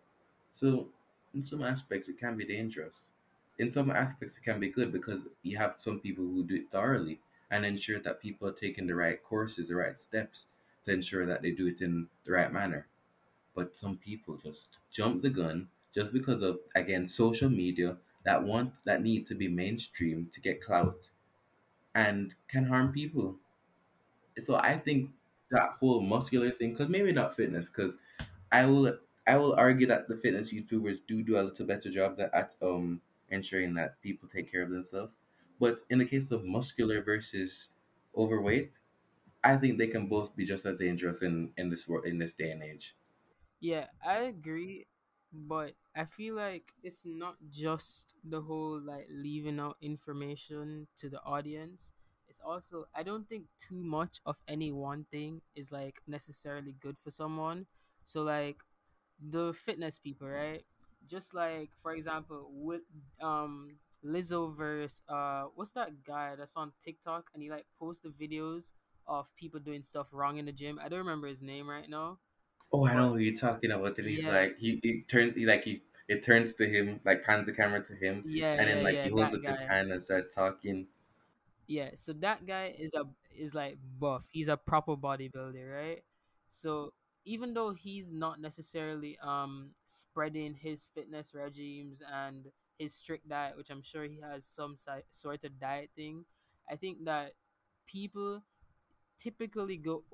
So in some aspects, it can be dangerous. In some aspects, it can be good, because you have some people who do it thoroughly and ensure that people are taking the right courses, the right steps to ensure that they do it in the right manner. But some people just jump the gun just because of, again, social media, that need to be mainstream to get clout, and can harm people. So I think that whole muscular thing, because maybe not fitness, because I will argue that the fitness YouTubers do a little better job at ensuring that people take care of themselves. But in the case of muscular versus overweight, I think they can both be just as dangerous in this world, in this day and age. Yeah, I agree, but I feel like it's not just the whole like leaving out information to the audience. It's also, I don't think too much of any one thing is like necessarily good for someone. So like the fitness people, right? Just like, for example, with Lizzo versus what's that guy that's on TikTok and he like posts the videos of people doing stuff wrong in the gym. I don't remember his name right now. Oh, I know who you're talking about. And he's like, pans the camera to him, and then he holds up his hand and starts talking. Yeah, so that guy is like buff. He's a proper bodybuilder, right? So even though he's not necessarily spreading his fitness regimes and his strict diet, which I'm sure he has some sort of diet thing, I think that people typically go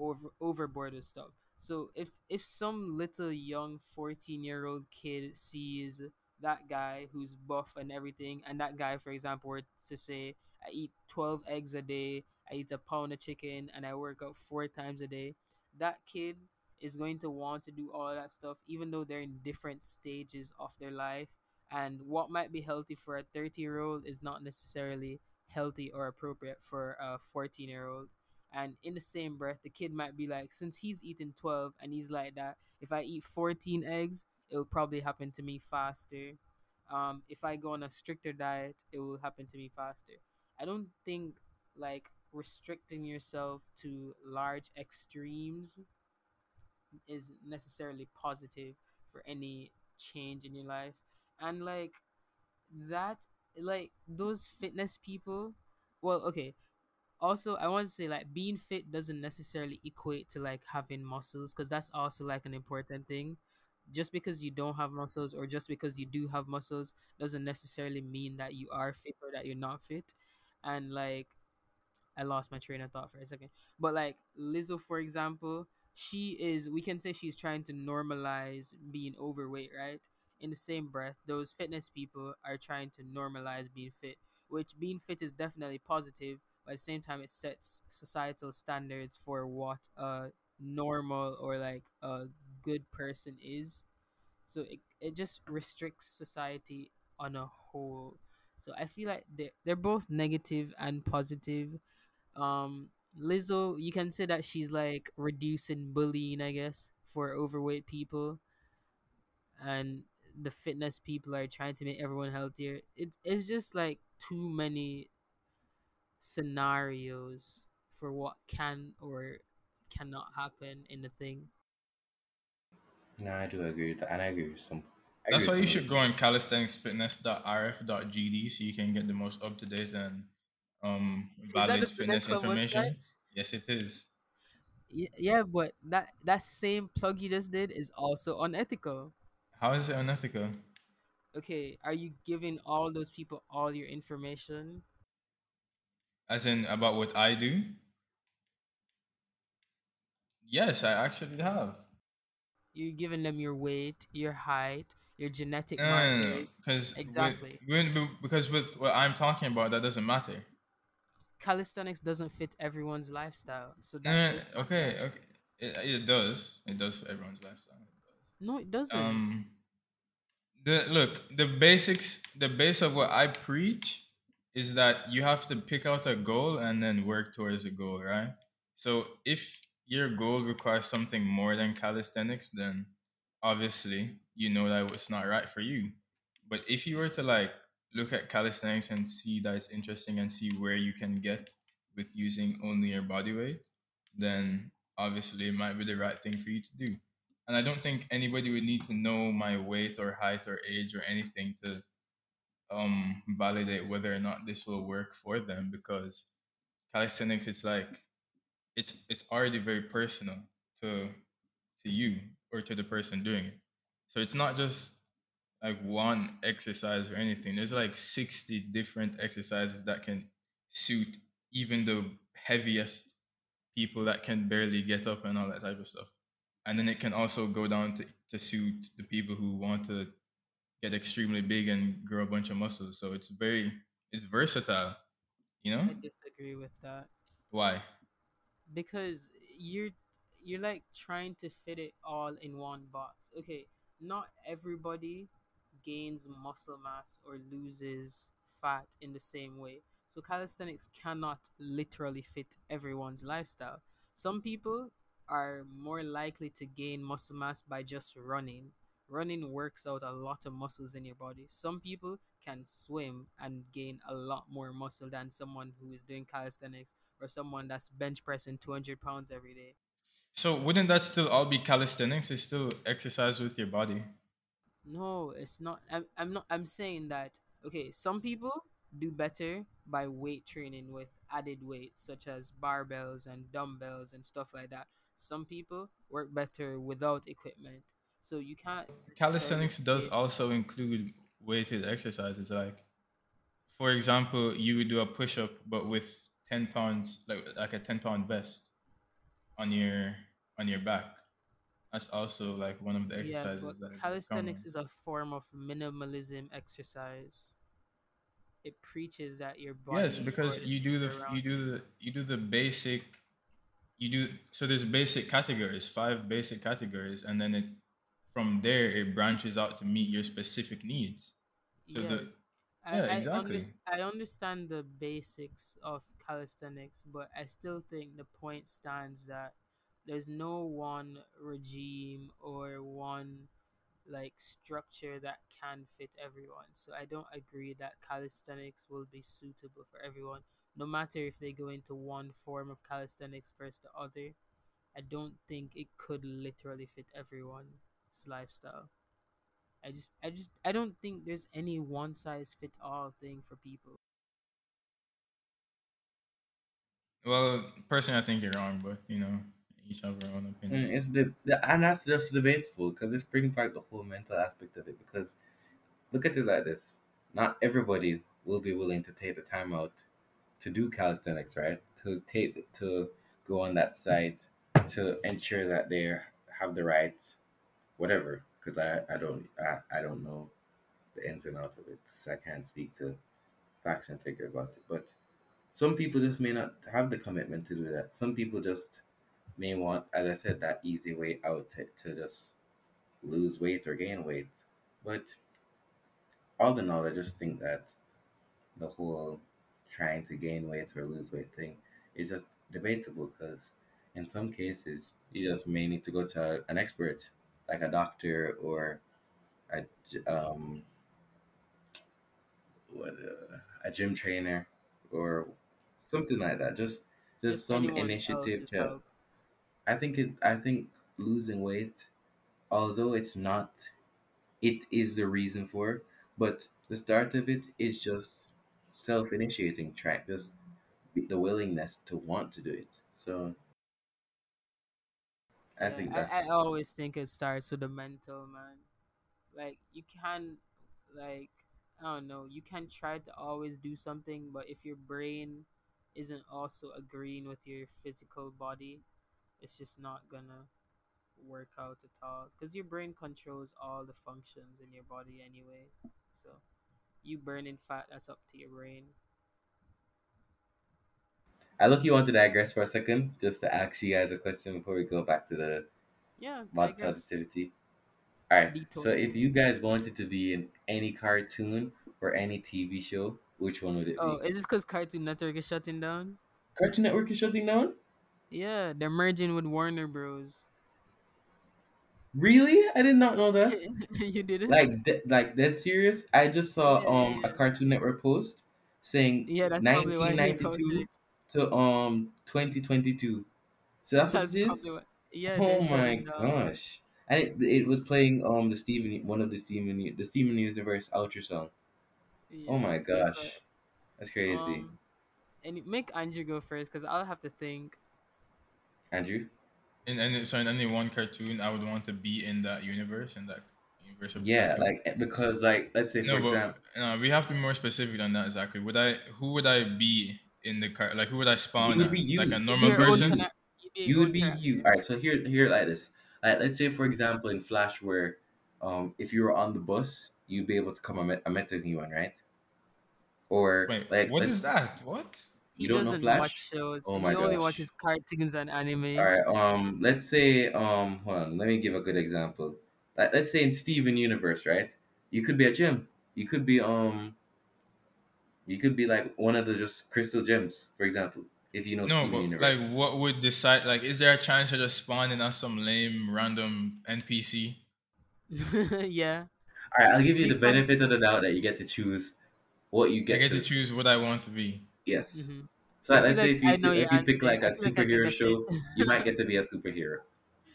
overboard with stuff. So if some little young 14-year-old kid sees that guy who's buff and everything, and that guy, for example, were to say, I eat 12 eggs a day, I eat a pound of chicken, and I work out 4 times a day, that kid is going to want to do all that stuff, even though they're in different stages of their life. And what might be healthy for a 30-year-old is not necessarily healthy or appropriate for a 14-year-old. And in the same breath, the kid might be like, since he's eaten 12 and he's like that, if I eat 14 eggs, it'll probably happen to me faster. If I go on a stricter diet, it will happen to me faster. I don't think, like, restricting yourself to large extremes is necessarily positive for any change in your life. And, like, that, like, those fitness people, well, okay. Also, I want to say, like, being fit doesn't necessarily equate to, like, having muscles, because that's also, like, an important thing. Just because you don't have muscles, or just because you do have muscles, doesn't necessarily mean that you are fit or that you're not fit. And, like, I lost my train of thought for a second. But, like, Lizzo, for example, we can say she's trying to normalize being overweight, right? In the same breath, those fitness people are trying to normalize being fit, which being fit is definitely positive, but at the same time, it sets societal standards for what a normal or, like, a good person is. So it just restricts society on a whole. So I feel like they're both negative and positive. Lizzo, you can say that she's, like, reducing bullying, I guess, for overweight people, and the fitness people are trying to make everyone healthier. It's just, like, too many scenarios for what can or cannot happen in the thing. No, I do agree with that, and I agree with some. That's why you should go on calisthenicsfitness.rf.gd so you can get the most up-to-date and valid fitness information. Yes, it is. Yeah, but that same plug you just did is also unethical. How is it unethical? Okay, are you giving all those people all your information? As in about what I do? Yes, I actually have. You're giving them your weight, your height, your genetic markers. No. Exactly. Because with what I'm talking about, that doesn't matter. Calisthenics doesn't fit everyone's lifestyle. So that's okay. It does. It does fit everyone's lifestyle. No, it doesn't. The basics, the base of what I preach is that you have to pick out a goal and then work towards the goal, right? So if your goal requires something more than calisthenics, then obviously you know that it's not right for you. But if you were to, like, look at calisthenics and see that it's interesting and see where you can get with using only your body weight, then obviously it might be the right thing for you to do. And I don't think anybody would need to know my weight or height or age or anything to validate whether or not this will work for them, because calisthenics, it's like, it's already very personal to you or to the person doing it. So it's not just like one exercise or anything. There's like 60 different exercises that can suit even the heaviest people that can barely get up and all that type of stuff. And then it can also go down to suit the people who want to get extremely big and grow a bunch of muscles. So it's versatile, you know? I disagree with that. Why? Because you're like trying to fit it all in one box. Okay, not everybody gains muscle mass or loses fat in the same way. So calisthenics cannot literally fit everyone's lifestyle. Some people are more likely to gain muscle mass by just running. Running works out a lot of muscles in your body. Some people can swim and gain a lot more muscle than someone who is doing calisthenics, or someone that's bench pressing 200 pounds every day. So wouldn't that still all be calisthenics? It's still exercise with your body. No, it's not. I'm saying that, okay, some people do better by weight training with added weight, such as barbells and dumbbells and stuff like that. Some people work better without equipment. So you can't... Calisthenics does also include weighted exercises. Like, for example, you would do a push-up, but with 10 pounds, like a 10-pound vest on your back. That's also like one of the exercises. Yeah, that calisthenics is a form of minimalism exercise. It preaches that your body. Yes, because you do the basic, so there's basic categories, 5 basic categories, and then from there it branches out to meet your specific needs. So yes. I understand the basics of calisthenics, but I still think the point stands that there's no one regime or one like structure that can fit everyone. So I don't agree that calisthenics will be suitable for everyone, no matter if they go into one form of calisthenics versus the other. I don't think it could literally fit everyone's lifestyle. I don't think there's any one size fit all thing for people. Well, personally, I think you're wrong, but you know, each have their own opinion. And that's just debatable, because this brings back the whole mental aspect of it. Because look at it like this: not everybody will be willing to take the time out to do calisthenics, right? To go on that site to ensure that they have the right, whatever. Because I don't know the ins and outs of it, so I can't speak to facts and figure about it. But some people just may not have the commitment to do that. Some people just may want, as I said, that easy way out to just lose weight or gain weight. But all in all, I just think that the whole trying to gain weight or lose weight thing is just debatable, because in some cases, you just may need to go to an expert, like a doctor or a gym trainer or something like that. Just some initiative to help. I think losing weight, although it is the reason for it, but the start of it is just self-initiating track, just the willingness to want to do it. So I always think it starts with the mental, man. Like, you can, like, I don't know, you can try to always do something, but if your brain isn't also agreeing with your physical body, it's just not gonna work out at all. Because your brain controls all the functions in your body anyway. So, you burning fat, that's up to your brain. I look, you want to digress for a second, just to ask you guys a question before we go back to the body positivity. All right. So if you guys wanted to be in any cartoon or any TV show, which one would it be? Oh, is this because Cartoon Network is shutting down? Cartoon Network is shutting down? Yeah, they're merging with Warner Bros. Really? I did not know that. You didn't? Like dead serious? I just saw a Cartoon Network post saying 1992. To 2022, so that's what it is. Oh my gosh! And it was playing the Steven Universe outro song. Yeah, oh my gosh, that's crazy. And make Andrew go first, because I'll have to think. Andrew, in any one cartoon, I would want to be in that universe, cartoon. Like, because like let's say we have to be more specific on that. Exactly, who would I be? In the car, like who would I spawn? Like a normal person. You would be you. All right, so here like this. Like, let's say for example in Flash, where if you were on the bus, you'd be able to come a metahuman, right? Or what is that? What? You don't know Flash? Watch shows. Oh my gosh. He only watches cartoons and anime. All right. Let's say hold on. Let me give a good example. Like, let's say in Steven Universe, right? You could be a gym. You could be You could be like one of the just crystal gems, for example, if you know. No, but like, what would decide? Like, is there a chance to just spawn in us some lame random NPC? Yeah. All right, I'll give you the benefit of the doubt that you get to choose what you get. I get to choose what I want to be. Yes. Mm-hmm. So let's say if you pick like a superhero show, you might get to be a superhero,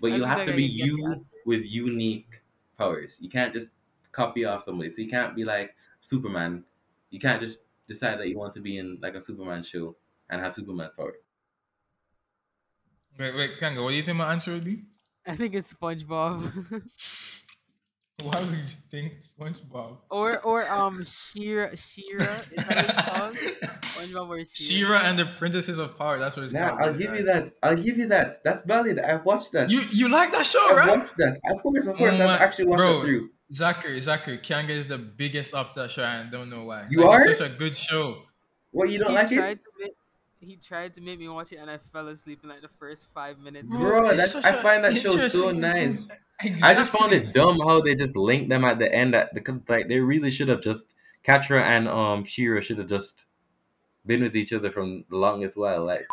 but you'll have to be you with unique powers. You can't just copy off somebody. So you can't be like Superman. You can't just decide that you want to be in like a Superman show and have Superman's power. Wait, Kanga, what do you think my answer would be? I think it's SpongeBob. Why would you think SpongeBob? Or She-Ra is that it's called? SpongeBob or She-Ra and the Princesses of Power. That's what it's called. I'll give you that. That's valid. I watched that. You like that show, right? I watched that. Of course. I've actually watched it through. Zachary, Kianga is the biggest up to that show, and I don't know why. It's such a good show. What, you don't like it? He tried to make me watch it, and I fell asleep in like the first 5 minutes. Bro, I find that show so nice. Exactly. I just found it dumb how they just linked them at the end. Because like they really should have just Catra and She-Ra should have just been with each other from the longest while. Like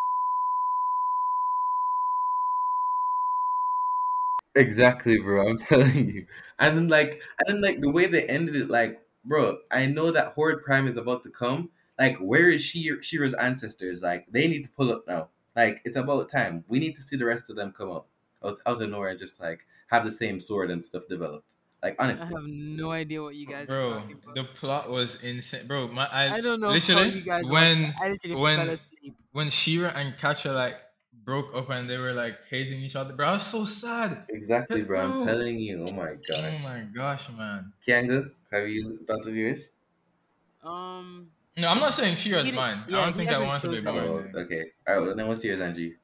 exactly, bro. I'm telling you. And then the way they ended it. Like, bro, I know that Horde Prime is about to come. Like, where is She-Ra's ancestors? Like, they need to pull up now. Like, it's about time. We need to see the rest of them come up. Out of nowhere and just, like, have the same sword and stuff developed. Like, honestly. I have no idea what you guys are talking about. The plot was insane. Bro, I don't know how you guys when fell asleep. When She-Ra and Catra, like, broke up and they were, like, hating each other. Bro, I was so sad. Exactly, bro. I'm telling you. Oh, my God. Oh, my gosh, man. Kianga, have you thoughts of yours? No, I'm not saying She-Ra's mine. Yeah, I don't think I want to be mine. Okay. All right, well, then what's yours, Angie?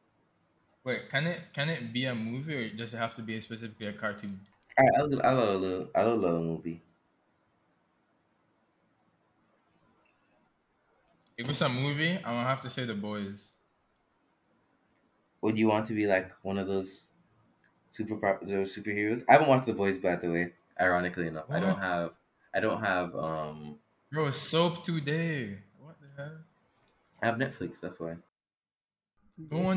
Wait, can it be a movie or does it have to be specifically a cartoon? I love a movie. If it's a movie, I'm going to have to say The Boys. Would you want to be like one of those superheroes? I haven't watched The Boys, by the way, ironically enough. What? I don't have Bro, soap today. What the hell? I have Netflix, that's why.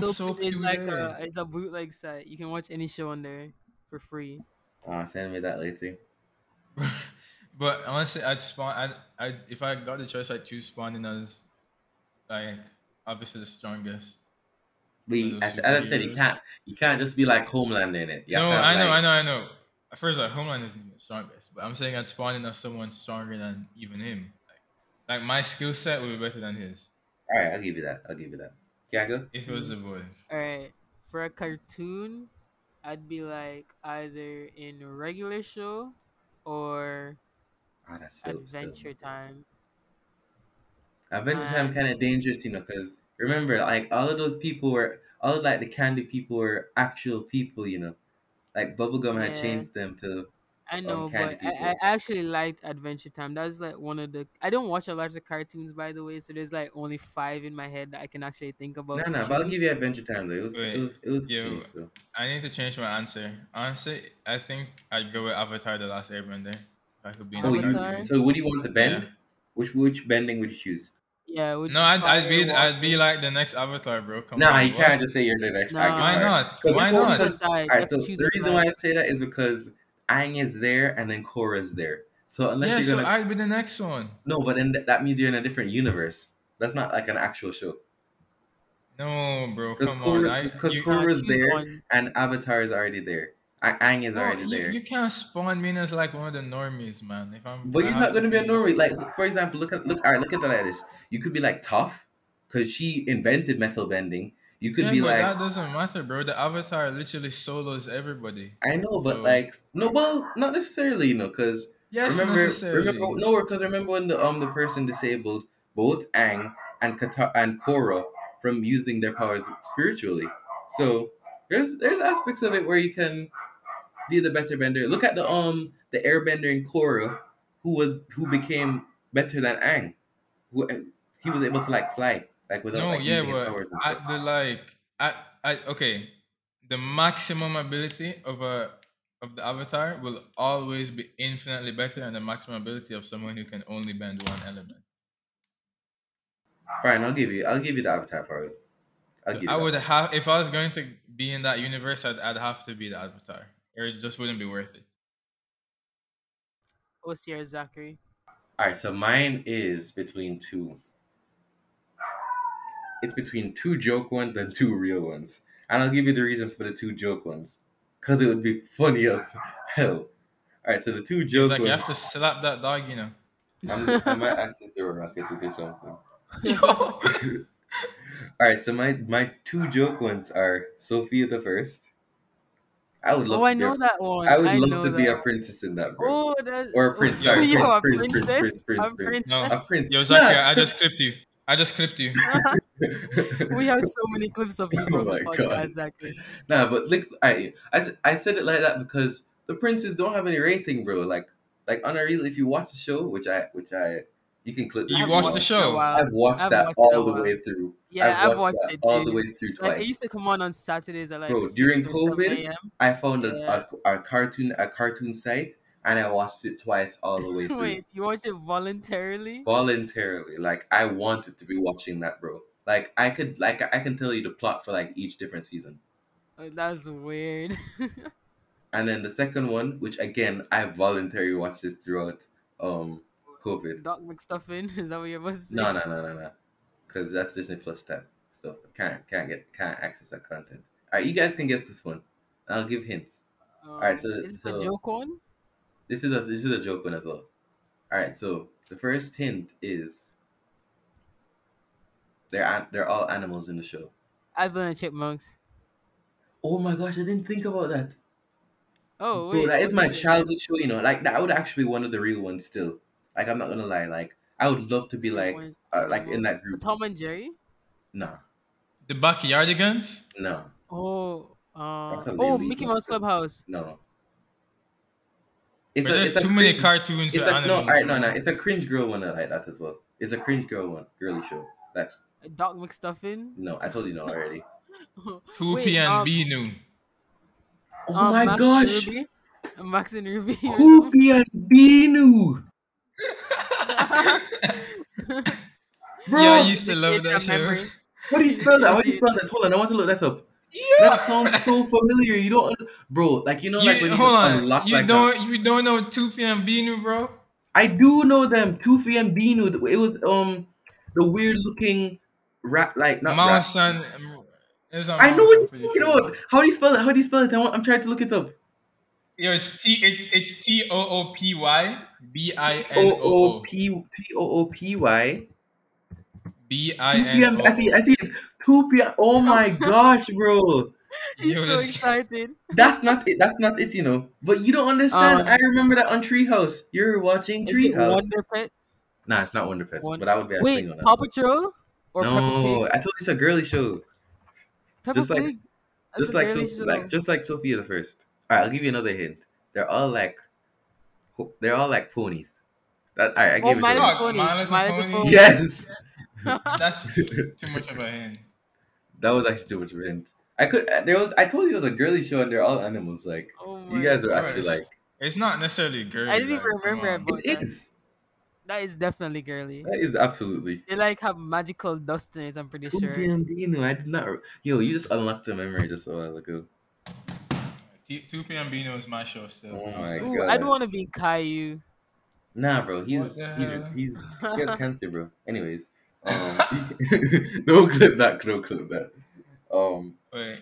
Soap is today. It's a bootleg site. You can watch any show on there for free. Send me that later. But honestly, I'd Spawn. If I got the choice, I'd choose Spawning as, like, obviously the strongest. But as I said, you can't just be like Homelander in it. I know. At first, like, Homeland isn't the strongest, but I'm saying I'd Spawn in as someone stronger than even him. Like my skill set would be better than his. All right, I'll give you that. Can I go? If it was The Boys. All right, for a cartoon, I'd be like either in a regular show or Adventure Time. Adventure Time kind of dangerous, you know, because remember, like all of those people were all the candy people were actual people, you know. Like, Bubblegum had changed them to... I know, but I actually liked Adventure Time. That was, like, one of the... I don't watch a lot of cartoons, by the way, so there's, like, only 5 in my head that I can actually think about. No, but I'll give you Adventure Time, though. It was cool. I need to change my answer. Honestly, I think I'd go with Avatar the Last Airbender. I could be Avatar? So would you want to bend? Yeah. Which bending would you choose? Yeah. I'd be like the next Avatar, bro. You can't just say you're the next Avatar. Why not? Alright, so the reason why I say that is because Aang is there and then Korra's there. So so I'd be the next one. No, but then that means you're in a different universe. That's not like an actual show. No, bro. Because Korra's there and Avatar is already there. Aang is already there. You can't spawn me as like one of the normies, man. But you're not gonna be a normie. Like, for example, look at the latest. You could be like Toph, because she invented metal bending. You could be like that doesn't matter, bro. The Avatar literally solos everybody. I know, but not necessarily, you know, because remember when the person disabled both Aang and Korra from using their powers spiritually. So there's aspects of it where you can be the better bender. Look at the airbender in Korra, who became better than Aang. He was able to like fly without using his powers. The maximum ability of the Avatar will always be infinitely better than the maximum ability of someone who can only bend one element. Brian, I'll give you the Avatar powers. If I was going to be in that universe, I'd have to be the Avatar. Or it just wouldn't be worth it. What's yours, Zachary? All right, so mine is between two. It's between two joke ones and two real ones. And I'll give you the reason for the two joke ones. Because it would be funny as hell. All right, so the two joke ones. You have to slap that dog, you know. I might actually throw a rocket to do something. All right, so my two joke ones are Sophia the First. I would love. Oh, to I know that one. I would love to be a princess in that, bro. Or a prince. Sorry, prince. No, a prince. Yo, Zaki, yeah. I just clipped you. We have so many clips of you from the podcast, Zaki. Nah, but like I said it like that because the princes don't have any rating, bro. Like unreal. If you watch the show, which you can clip. You watched the show. I've watched that all the way through. Yeah, I've watched it all the way through twice. It used to come on Saturdays at like. Bro, during COVID, I found a cartoon site and I watched it twice all the way through. Wait, you watched it voluntarily? Voluntarily, like I wanted to be watching that, bro. Like I can tell you the plot for like each different season. Oh, that's weird. And then the second one, which again I voluntarily watched it throughout. COVID. Doc McStuffins, is that what you're about to say? No. Because that's Disney Plus type stuff. Can't access that content. All right, you guys can guess this one. I'll give hints. All right, so is it a joke one? This is a joke one as well. All right, so the first hint is they're all animals in the show. Alvin and the Chipmunks. Oh my gosh, I didn't think about that. Oh, wait. Bro, that is my childhood show. You know, like that would actually be one of the real ones still. Like, I'm not gonna lie, like, I would love to be like in that group. Tom and Jerry? No. The Backyardigans? No. Oh, Mickey Mouse Clubhouse? No. There's too many cartoons or animals. No, it's a cringe girl one like that as well. It's a cringe girly show. That's Doc McStuffin? No, I told you no already. Toopy and Binoo. Oh my gosh! Max and Ruby? Toopy and Binoo! Bro, yeah, I used to love that show. How do you spell that? Hold on, I want to look that up. Yeah. That sounds so familiar. You don't, bro. Like you know, like when you don't know Toopy and Binoo, bro. I do know them, Toopy and Binoo. It was the weird looking rat, like not mouse rat. I know what you're talking about. How do you spell it? I'm trying to look it up. Yeah, it's TOOPY BINOO. I see it. Toopy. Oh my gosh, bro! He's so excited. That's not it. You know, but you don't understand. I remember that on Treehouse. You're watching Treehouse. Wonder Pets? Nah, it's not Wonder Pets. But I would be. Wait, Paw Patrol? Or no, I told you it's a girly show. Just like Sophia the First. All right, I'll give you another hint. They're all like ponies. My Little Pony. Yes. That's too much of a hint. That was actually too much of a hint. I told you it was a girly show and they're all animals. Like you guys are actually like. It's not necessarily girly. I didn't even remember about that. It is. That is definitely girly. That is absolutely. They like have magical dust in it. I'm pretty sure. I did not. Yo, you just unlocked the memory just a while ago. 2P and Binoo is my show still. Oh my God. I'd want to be Caillou. Nah, bro. He has cancer, bro. Anyways. No clip that. Wait.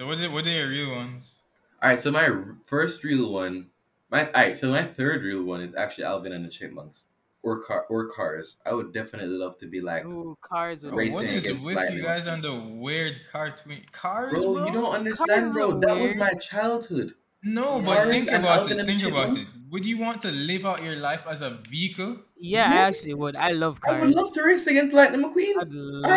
So what are your real ones? Alright, so my first real one... my third real one is actually Alvin and the Chipmunks. Or Cars. I would definitely love to be like. Ooh, Cars. What is with you guys on the weird cartoon? Cars, bro? You don't understand, bro. That was my childhood. No, but think about it. Would you want to live out your life as a vehicle? Yeah, yes. I actually would. I love Cars. I would love to race against Lightning McQueen. I'd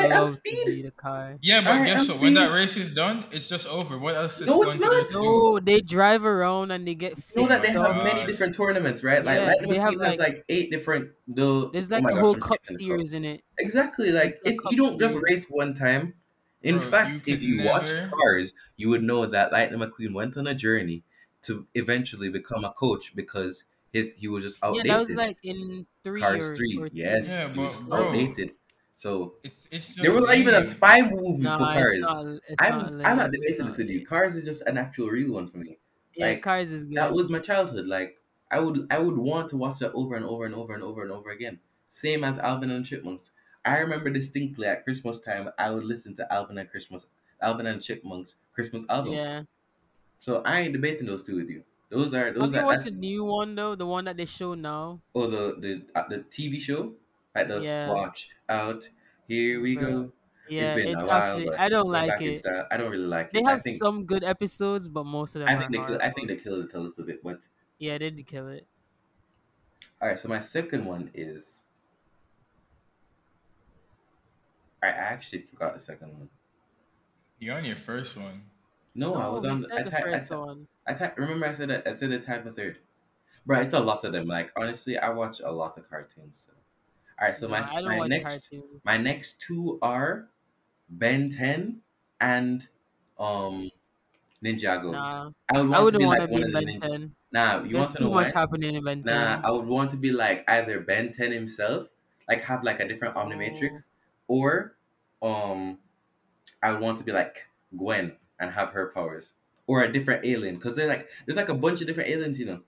love to be the car. Yeah, but guess what? When that race is done, it's just over. What else is going to do? No, they drive around and they get fixed. You know that they have many different tournaments, right? Like Lightning McQueen has like 8 different... There's like a whole cup series in it. Exactly. Like, if you don't just race one time... In fact, if you watched Cars, you would know that Lightning McQueen went on a journey to eventually become a coach because he was just outdated. Yeah, that was like in Cars 3. Yes, yeah, he was just outdated. So there was even a spy movie for Cars. I'm not debating this with you. Cars is just an actual real one for me. Yeah, like, Cars is good. That was my childhood. Like I would want to watch that over and over and over and over and over again. Same as Alvin and Chipmunks. I remember distinctly at Christmas time, I would listen to Alvin and Chipmunks Christmas album. Yeah. So I ain't debating those two with you. What's the new one though? The one that they show now? Oh, the TV show, like the Watch Out, Here we go. Yeah, it's actually I don't like it. I don't really like it. They have some good episodes, but most of them I think they killed it a little bit. But yeah, they did kill it. All right, so my second one is I actually forgot the second one. You're on your first one. No, I was on the first one. Remember I said a type of third. Bro, it's a lot of them. Like honestly, I watch a lot of cartoons. So. All right, so my next two are Ben 10 and Ninjago. Nah, I wouldn't want to be like Ben 10. Nah, you want to know why? There's too much happening in Ben 10. Nah, I would want to be like either Ben 10 himself, like have like a different Omnimatrix, or I would want to be like Gwen and have her powers, or a different alien, because there's like a bunch of different aliens, you know,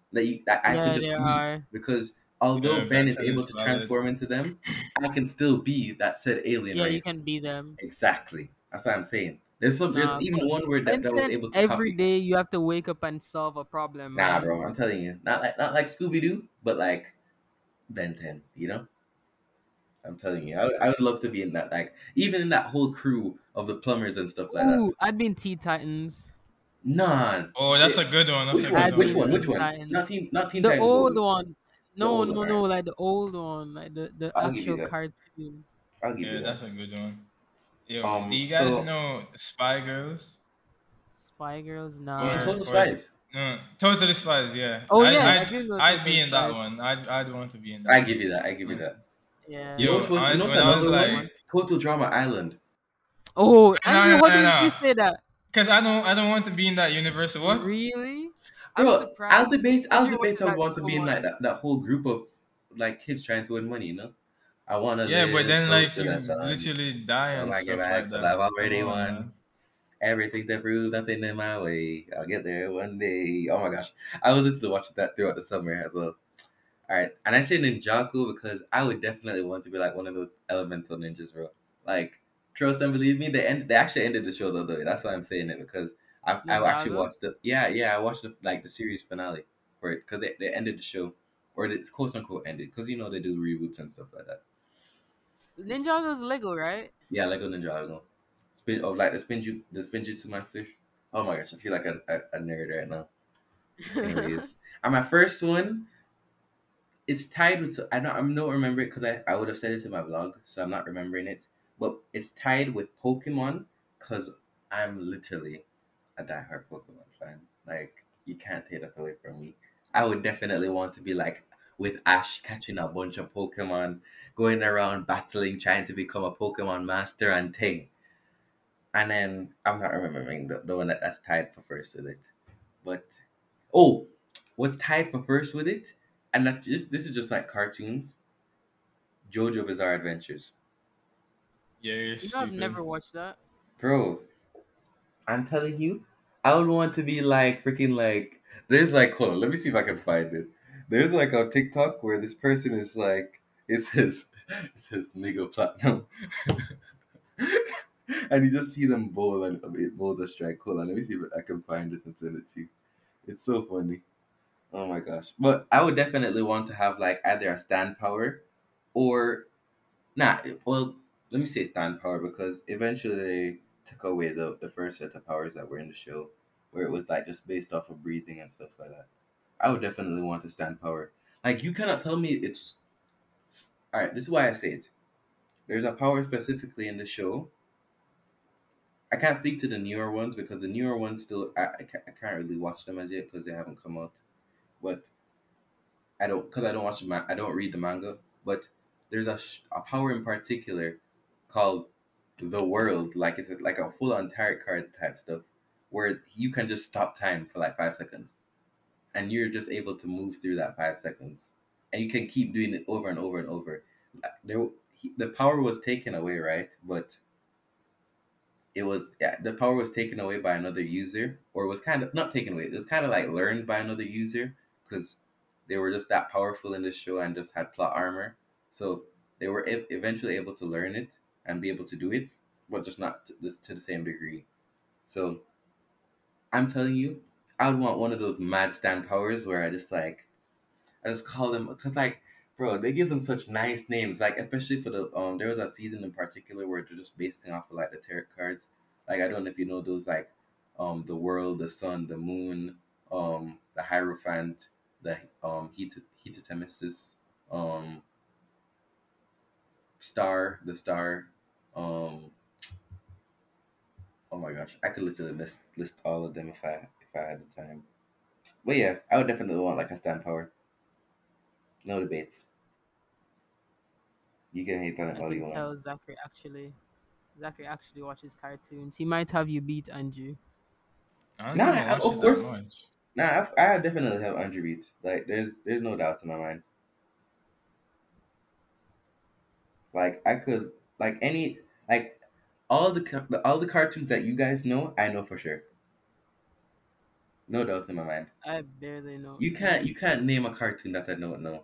that I could just be. Because although Ben is able to transform into them, I can still be that said alien race. Yeah, you can be them. Exactly. That's what I'm saying. There's even one word that was able to every day you have to wake up and solve a problem. Nah, bro, I'm telling you. Not like Scooby-Doo, but like Ben 10, you know? I'm telling you. I would love to be in that. Like, even in that whole crew of the plumbers and stuff like that. Ooh, I'd be in Teen Titans. Nah. Oh, that's a good one. Which one? Not Teen Titans. The old one. No, like the old one, like the actual cartoon. Yeah, that's a good one. Yo, do you guys know Spy Girls? Spy Girls, nah. Total Spies. No, Totally Spies, yeah. Oh yeah, I'd be in that one. I'd want to be in that. I give you that. Yeah. Yo, I was like Total Drama Island. Oh, Andrew, how did you say that? Because I don't want to be in that universe. What? Really? I'm surprised. I want to be in that whole group of like kids trying to win money, you know? I want to. Yeah, but then like you literally die and stuff like that. I've already won. Everything to prove, nothing in my way. I'll get there one day. Oh my gosh, I was literally watching that throughout the summer as well. All right, and I say Ninjago because I would definitely want to be like one of those elemental ninjas, bro. Like, trust and believe me, they actually ended the show though. That's why I'm saying it because. I actually watched the series finale for it because they ended the show, or it's quote unquote ended because you know they do reboots and stuff like that. Ninjago's Lego, right? Yeah, Lego Ninjago. The Spinjitzu master. Oh my gosh, I feel like a nerd right now. Anyways, and my first one, it's tied with I don't remember it because I would have said it in my vlog, so I'm not remembering it. But it's tied with Pokemon because I'm literally a diehard Pokemon fan. Like, you can't take that away from me. I would definitely want to be like with Ash catching a bunch of Pokemon, going around battling, trying to become a Pokemon master and thing. And then I'm not remembering the one that's tied for first with it. But what's tied for first with it? And this is just like cartoons. JoJo's Bizarre Adventures. Yeah, I've never watched that. Bro. I'm telling you, I would want to be like freaking like. There's like, hold on, let me see if I can find it. There's like a TikTok where this person is like, it says Nigga Platinum, and you just see them bowl and it bowls a strike. Hold on, let me see if I can find it and send it to you. It's so funny. Oh my gosh! But I would definitely want to have like either a stand power, or not. Nah, well, let me say stand power because eventually they took away the first set of powers that were in the show, where it was like just based off of breathing and stuff like that. I would definitely want to stand power. Like, you cannot tell me it's all right. This is why I say it. There's a power specifically in the show. I can't speak to the newer ones because the newer ones still I can't really watch them as yet because they haven't come out. But I don't read the manga. But there's a power in particular called The World, like it's like a full-on tarot card type stuff where you can just stop time for like 5 seconds and you're just able to move through that 5 seconds and you can keep doing it over and over and over. The power was taken away, right? But it was the power was taken away by another user, or was kind of not taken away, it was kind of like learned by another user because they were just that powerful in this show and just had plot armor, so they were eventually able to learn it and be able to do it, but just not to the same degree. So, I'm telling you, I would want one of those mad stand powers where I just call them, because like Bro, they give them such nice names, like especially for the there was a season in particular where they're just basing off of like the tarot cards. Like I don't know if you know those, like the world, the sun, the moon, the Hierophant, the Hetetemesis, star, the star, oh my gosh, I could literally list all of them if I had the time. But yeah, I would definitely want like a stand power. No debates. You can hate that all you want. I can tell Zachary actually watches cartoons. He might have you beat, Andrew. I definitely have Andrew beat. Like, there's no doubt in my mind. Like, I could, like, any, like, all the cartoons that you guys know, I know for sure. No doubt in my mind. I barely know. You can't name a cartoon that I don't know.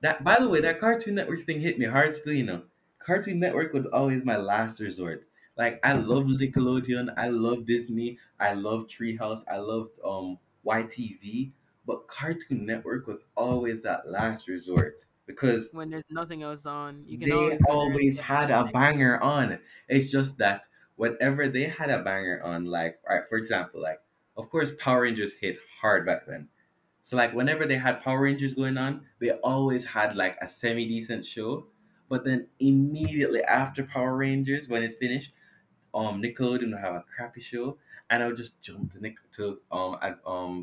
That, by the way, that Cartoon Network thing hit me hard still, you know. Cartoon Network was always my last resort. Like, I love Nickelodeon, I love Disney, I love Treehouse, I loved YTV, but Cartoon Network was always that last resort because when there's nothing else on, you can always had a banger on. It's just that whenever they had a banger on, like, all right, for example, like, of course, Power Rangers hit hard back then. So, like, whenever they had Power Rangers going on, they always had, like, a semi-decent show. But then immediately after Power Rangers, when it finished, Nickelodeon would have a crappy show. And I would just jump to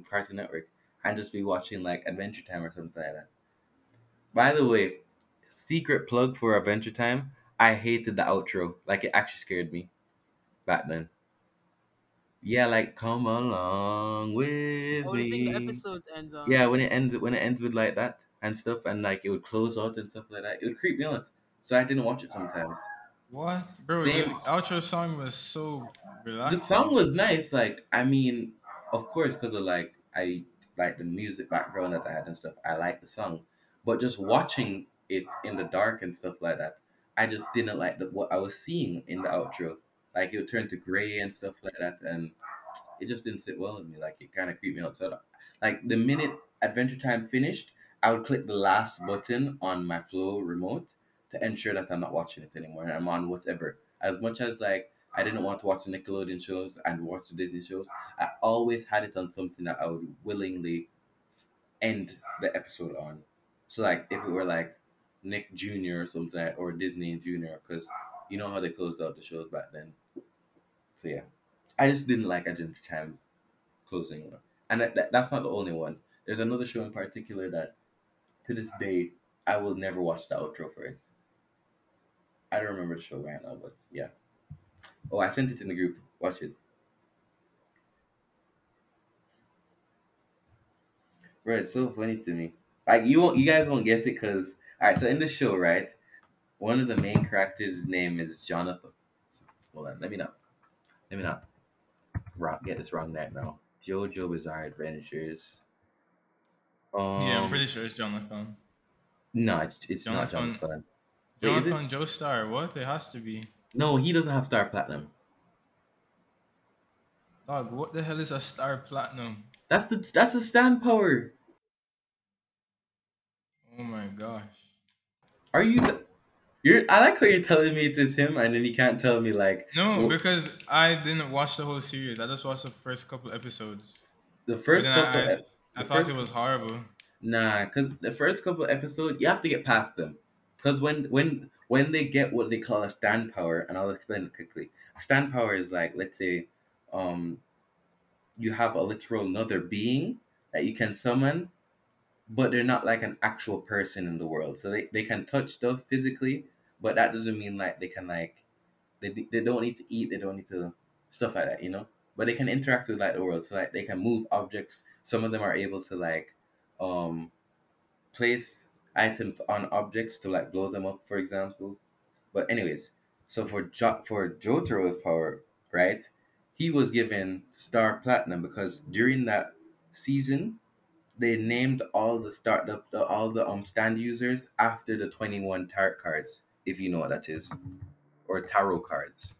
Cartoon Network and just be watching, like, Adventure Time or something like that. By the way, secret plug for Adventure Time, I hated the outro. Like, it actually scared me. Back then, yeah, like come along with me. Think the episodes ends on. Yeah, when it ends with like that and stuff, and like it would close out and stuff like that. It would creep me out, so I didn't watch it sometimes. What, bro? The outro song was so relaxing. The song was nice. Like, I mean, of course, because of like I like the music background that I had and stuff. I like the song, but just watching it in the dark and stuff like that, I just didn't like what I was seeing in the outro. Like, it would turn to gray and stuff like that, and it just didn't sit well with me. Like, it kind of creeped me out. So, like, the minute Adventure Time finished, I would click the last button on my Flow remote to ensure that I'm not watching it anymore. I'm on whatever. As much as, like, I didn't want to watch the Nickelodeon shows and watch the Disney shows, I always had it on something that I would willingly end the episode on. So, like, if it were, like, Nick Jr. or something, or Disney Jr., because you know how they closed out the shows back then. So yeah, I just didn't like Adventure Time closing one, and that's not the only one. There's another show in particular that, to this day, I will never watch the outro for it. I don't remember the show right now, but yeah. Oh, I sent it in the group. Watch it. Bro, it's so funny to me. Like, you guys won't get it, cause all right. So in the show, right, one of the main characters' name is Jonathan. Hold on, let me not get this wrong right now. JoJo Bizarre Adventures. Yeah, I'm pretty sure it's Jonathan. No, it's Jonathan, not Jonathan. Jonathan Joestar, what? It has to be. No, he doesn't have Star Platinum. Dog, what the hell is a Star Platinum? That's a stand power. Oh my gosh. Are you? I like how you're telling me it is him, and then you can't tell me, like... No, because I didn't watch the whole series. I just watched the first couple episodes. The first couple... I thought it was horrible. Nah, because the first couple episodes, you have to get past them. Because when they get what they call a stand power, and I'll explain it quickly. A stand power is like, let's say, you have a literal another being that you can summon, but they're not like an actual person in the world. So they can touch stuff physically, but that doesn't mean like they can like they don't need to eat, they don't need to stuff like that, you know. But they can interact with like the world, so like they can move objects. Some of them are able to like place items on objects to like blow them up, for example. But anyways, so for Jotaro's power, right? He was given Star Platinum because during that season they named all the stand users after the 21 tarot cards, if you know what that is, or tarot cards.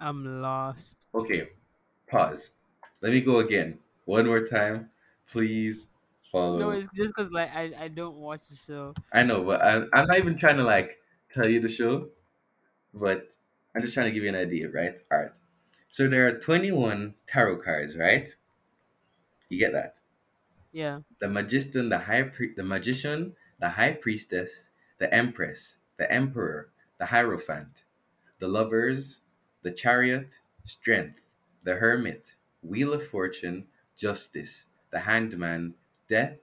I'm lost. Okay, pause. Let me go again. One more time, please. follow. No, it's just because like I don't watch the show. I know, but I'm not even trying to like tell you the show, but I'm just trying to give you an idea, right? All right. So there are 21 tarot cards, right? You get that? Yeah. The magician, the high priestess, the empress, the emperor, the hierophant, the lovers, the chariot, strength, the hermit, wheel of fortune, justice, the hanged man, death,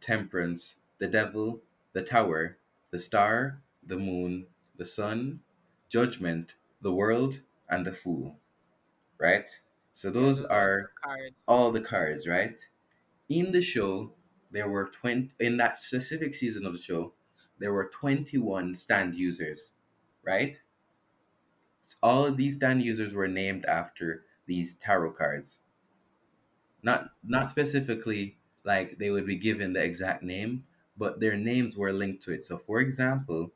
temperance, the devil, the tower, the star, the moon, the sun, judgment, the world, and the fool. Right? So those are all the cards, right? In the show, there were in that specific season of the show, there were 21 stand users, right? So all of these stand users were named after these tarot cards. Not specifically like they would be given the exact name, but their names were linked to it. So for example,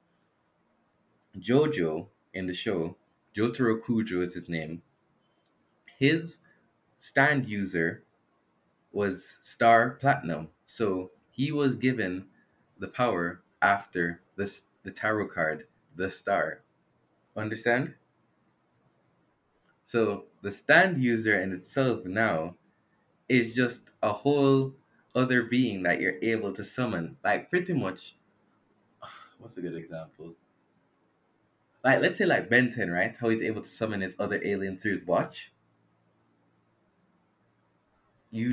Jojo in the show, Jotaro Kujo is his name. His stand user was Star Platinum. So he was given the power after the tarot card, the star. Understand? So the stand user in itself now is just a whole other being that you're able to summon. Like pretty much, what's a good example? Like let's say like Ben 10, right? How he's able to summon his other alien through his watch. You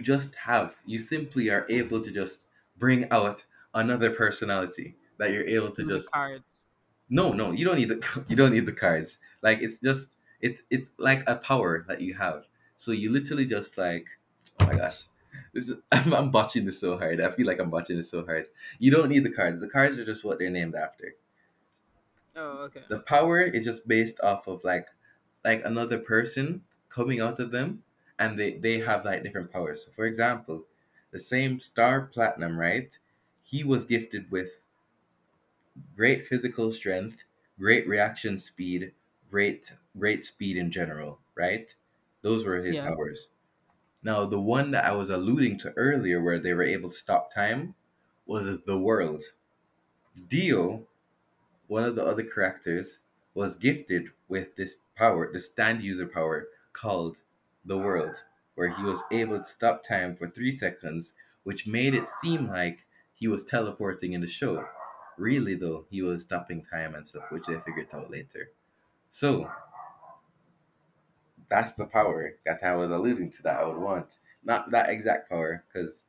simply are able to just bring out another personality that you're able to just cards. No, you don't need the cards. Like it's like a power that you have. So you literally just like, oh my gosh, I'm botching this so hard. I feel like I'm botching this so hard. You don't need the cards. The cards are just what they're named after. Oh, okay. The power is just based off of like another person coming out of them. And they have like different powers. So for example, the same Star Platinum, right? He was gifted with great physical strength, great reaction speed, great speed in general, right? Those were his powers. Now, the one that I was alluding to earlier where they were able to stop time was The World. Dio, one of the other characters, was gifted with this power, the stand user power called The World, where he was able to stop time for 3 seconds, which made it seem like he was teleporting in the show. Really though, he was stopping time and stuff, which they figured out later. So that's the power that I was alluding to that I would want. Not that exact power, because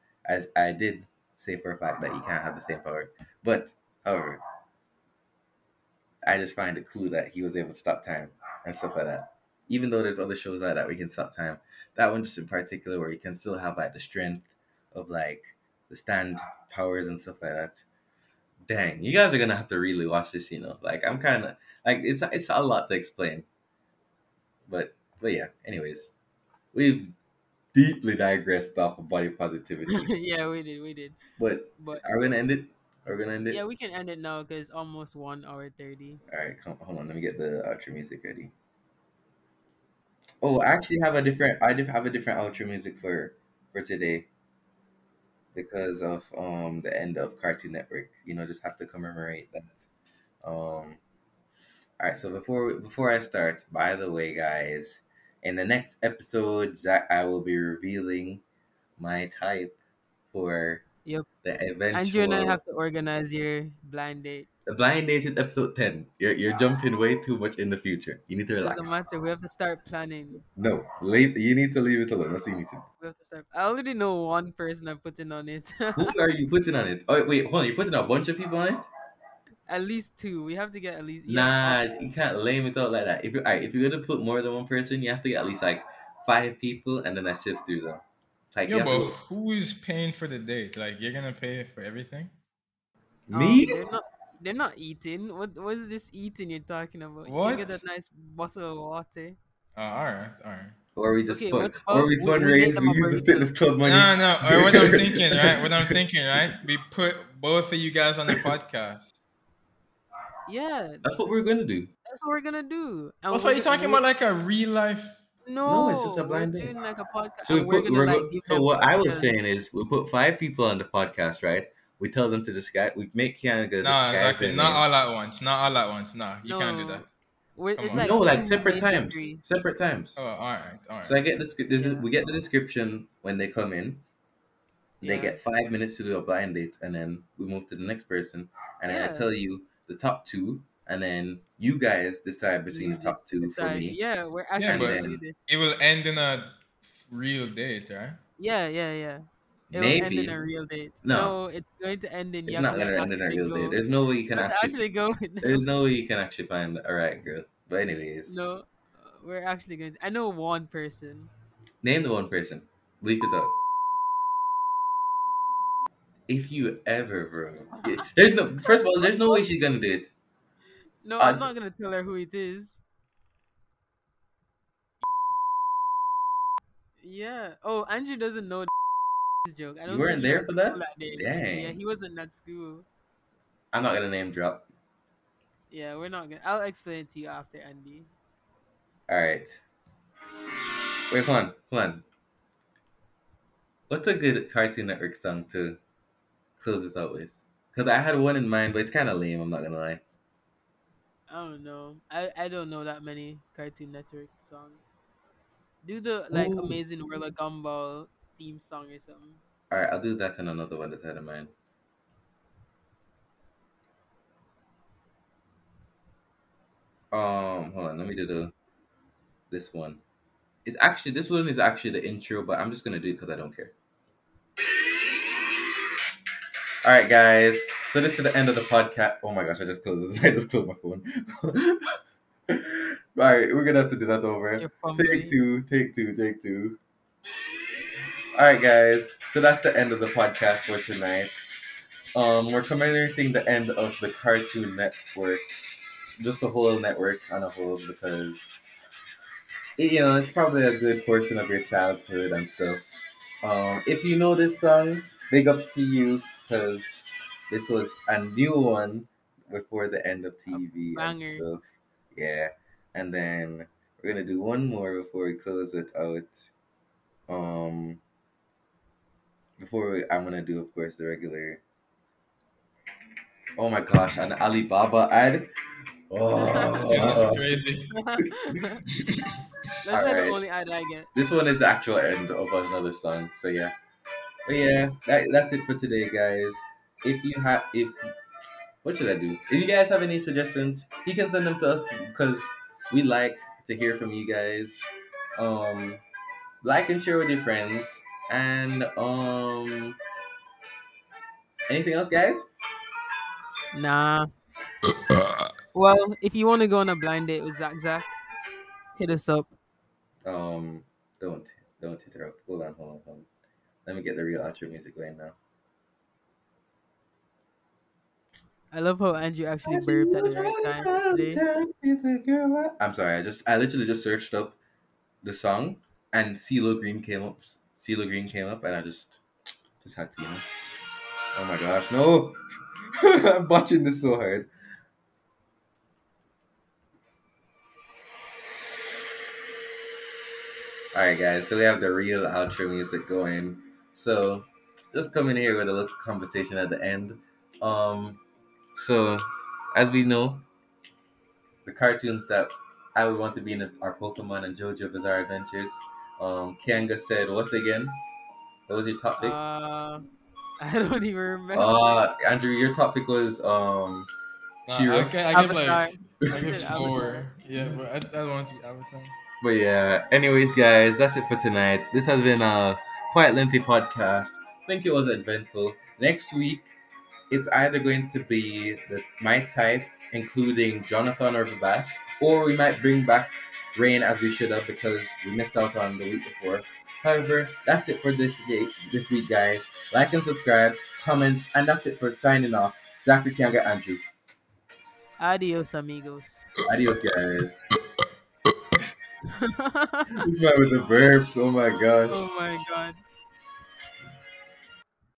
I did say for a fact that you can't have the same power. But however, I just find it cool that he was able to stop time and stuff like that. Even though there's other shows like that we can stop time, that one just in particular where you can still have like the strength of like the stand powers and stuff like that. Dang, you guys are gonna have to really watch this, you know. Like I'm kind of like it's a lot to explain, but yeah. Anyways, we've deeply digressed off of body positivity. Yeah, we did. But are we gonna end it? Yeah, we can end it now because it's almost 1:30. All right, hold on. Let me get the outro music ready. Oh, I actually have a different outro music for today because of the end of Cartoon Network. You know, just have to commemorate that. All right. So before I start, by the way, guys, in the next episode, I will be revealing my type for the eventual. And you're gonna have to organize your blind date. The blind date is episode 10. You're jumping way too much in the future. You need to relax. It doesn't matter. We have to start planning. No, you need to leave it alone. That's what you need to do. We have to start. I already know one person I'm putting on it. Who are you putting on it? Oh wait, hold on. You're putting a bunch of people on it. At least two. We have to get at least. Nah, you can't lame it out like that. If you're gonna put more than one person, you have to get at least like 5 people, and then I sift through them. Like, but who is paying for the date? Like, you're gonna pay for everything? Me? They're not eating. What is this eating you're talking about? What? You get a nice bottle of water. All right. Or we just fundraise. We use the fitness club money. No. Or what I'm thinking, right? We put both of you guys on the podcast. Yeah. That's what we're gonna do. And I thought you're talking about like a real life. No, it's just a blind date. Like a podcast. So, what I was saying is, we put five people on the podcast, right? We tell them to disguise. We make Kiana go disguise. No, exactly. Not all at once. Nah, you can't do that. Like separate times. Separate times. Oh, all right. So I get this. We get the description when they come in. They get 5 minutes to do a blind date, and then we move to the next person. And then I tell you the top two, and then you guys decide between the top two for me. Yeah, we're actually going to do this. It will end in a real date, right? Yeah. It will end in a real date. No, it's going to end in... It's not going to end in a real date. There's no way you can actually go. There's no way you can actually find a right girl. But anyways. No, we're actually going to... I know one person. Name the one person. Leak it out. If you ever, bro. There's no... First of all, there's no way she's going to do it. No, I'm not going to tell her who it is. Yeah. Oh, Andrew doesn't know... joke. I don't... You weren't there for that? Dang. Yeah, he wasn't at school. I'm not gonna name drop. Yeah, we're not gonna. I'll explain it to you after, Andy. All right. Wait, hold on. What's a good Cartoon Network song to close this out with? Because I had one in mind, but it's kind of lame. I'm not gonna lie. I don't know. I don't know that many Cartoon Network songs. Do the Amazing World of Gumball theme song or something. All right, I'll do that and another one that's out of mine. Hold on, let me do this one. It's actually... this one is actually the intro, but I'm just gonna do it because I don't care. All right, guys. So this is the end of the podcast. Oh my gosh, I just closed my phone. All right, we're gonna have to do that over. Take two. Alright guys, so that's the end of the podcast for tonight. We're commemorating the end of the Cartoon Network. Just the whole network on a whole, because it's probably a good portion of your childhood and stuff. If you know this song, big ups to you, because this was a new one before the end of TV and stuff. Yeah. And then we're gonna do one more before we close it out. I'm gonna do, of course, the regular. Oh my gosh, an Alibaba ad! Oh, that's crazy. That's not the only ad I get. This one is the actual end of another song. So yeah, but yeah, that's it for today, guys. What should I do? If you guys have any suggestions, you can send them to us, because we like to hear from you guys. Like and share with your friends. And anything else, guys? Nah. Well, if you want to go on a blind date with Zach, hit us up. Don't interrupt. Hold on. Let me get the real outro music going now. I love how Andrew actually burped at the right time today. I'm sorry. I literally just searched up the song, and CeeLo Green came up, and I just had to, Oh my gosh, no! I'm botching this so hard. Alright guys, so we have the real outro music going. So, just come in here with a little conversation at the end. So, as we know, the cartoons that I would want to be in are Pokemon and JoJo's Bizarre Adventures. Kianga said, what again? What was your topic? I don't even remember. Andrew, your topic was She-Ra. Okay, I give four. Yeah, but I don't want to be Avatar. But yeah, anyways, guys, that's it for tonight. This has been a quite lengthy podcast. I think it was eventful. Next week, it's either going to be my type, including Jonathan or Vabas, or we might bring back Rain, as we should have, because we missed out on the week before. However, that's it for this week, guys. Like and subscribe, comment, and that's it for signing off. Zachary, Kianga, Andrew. Adios, amigos. Adios, guys. This man with the burps. Oh my gosh. Oh my god.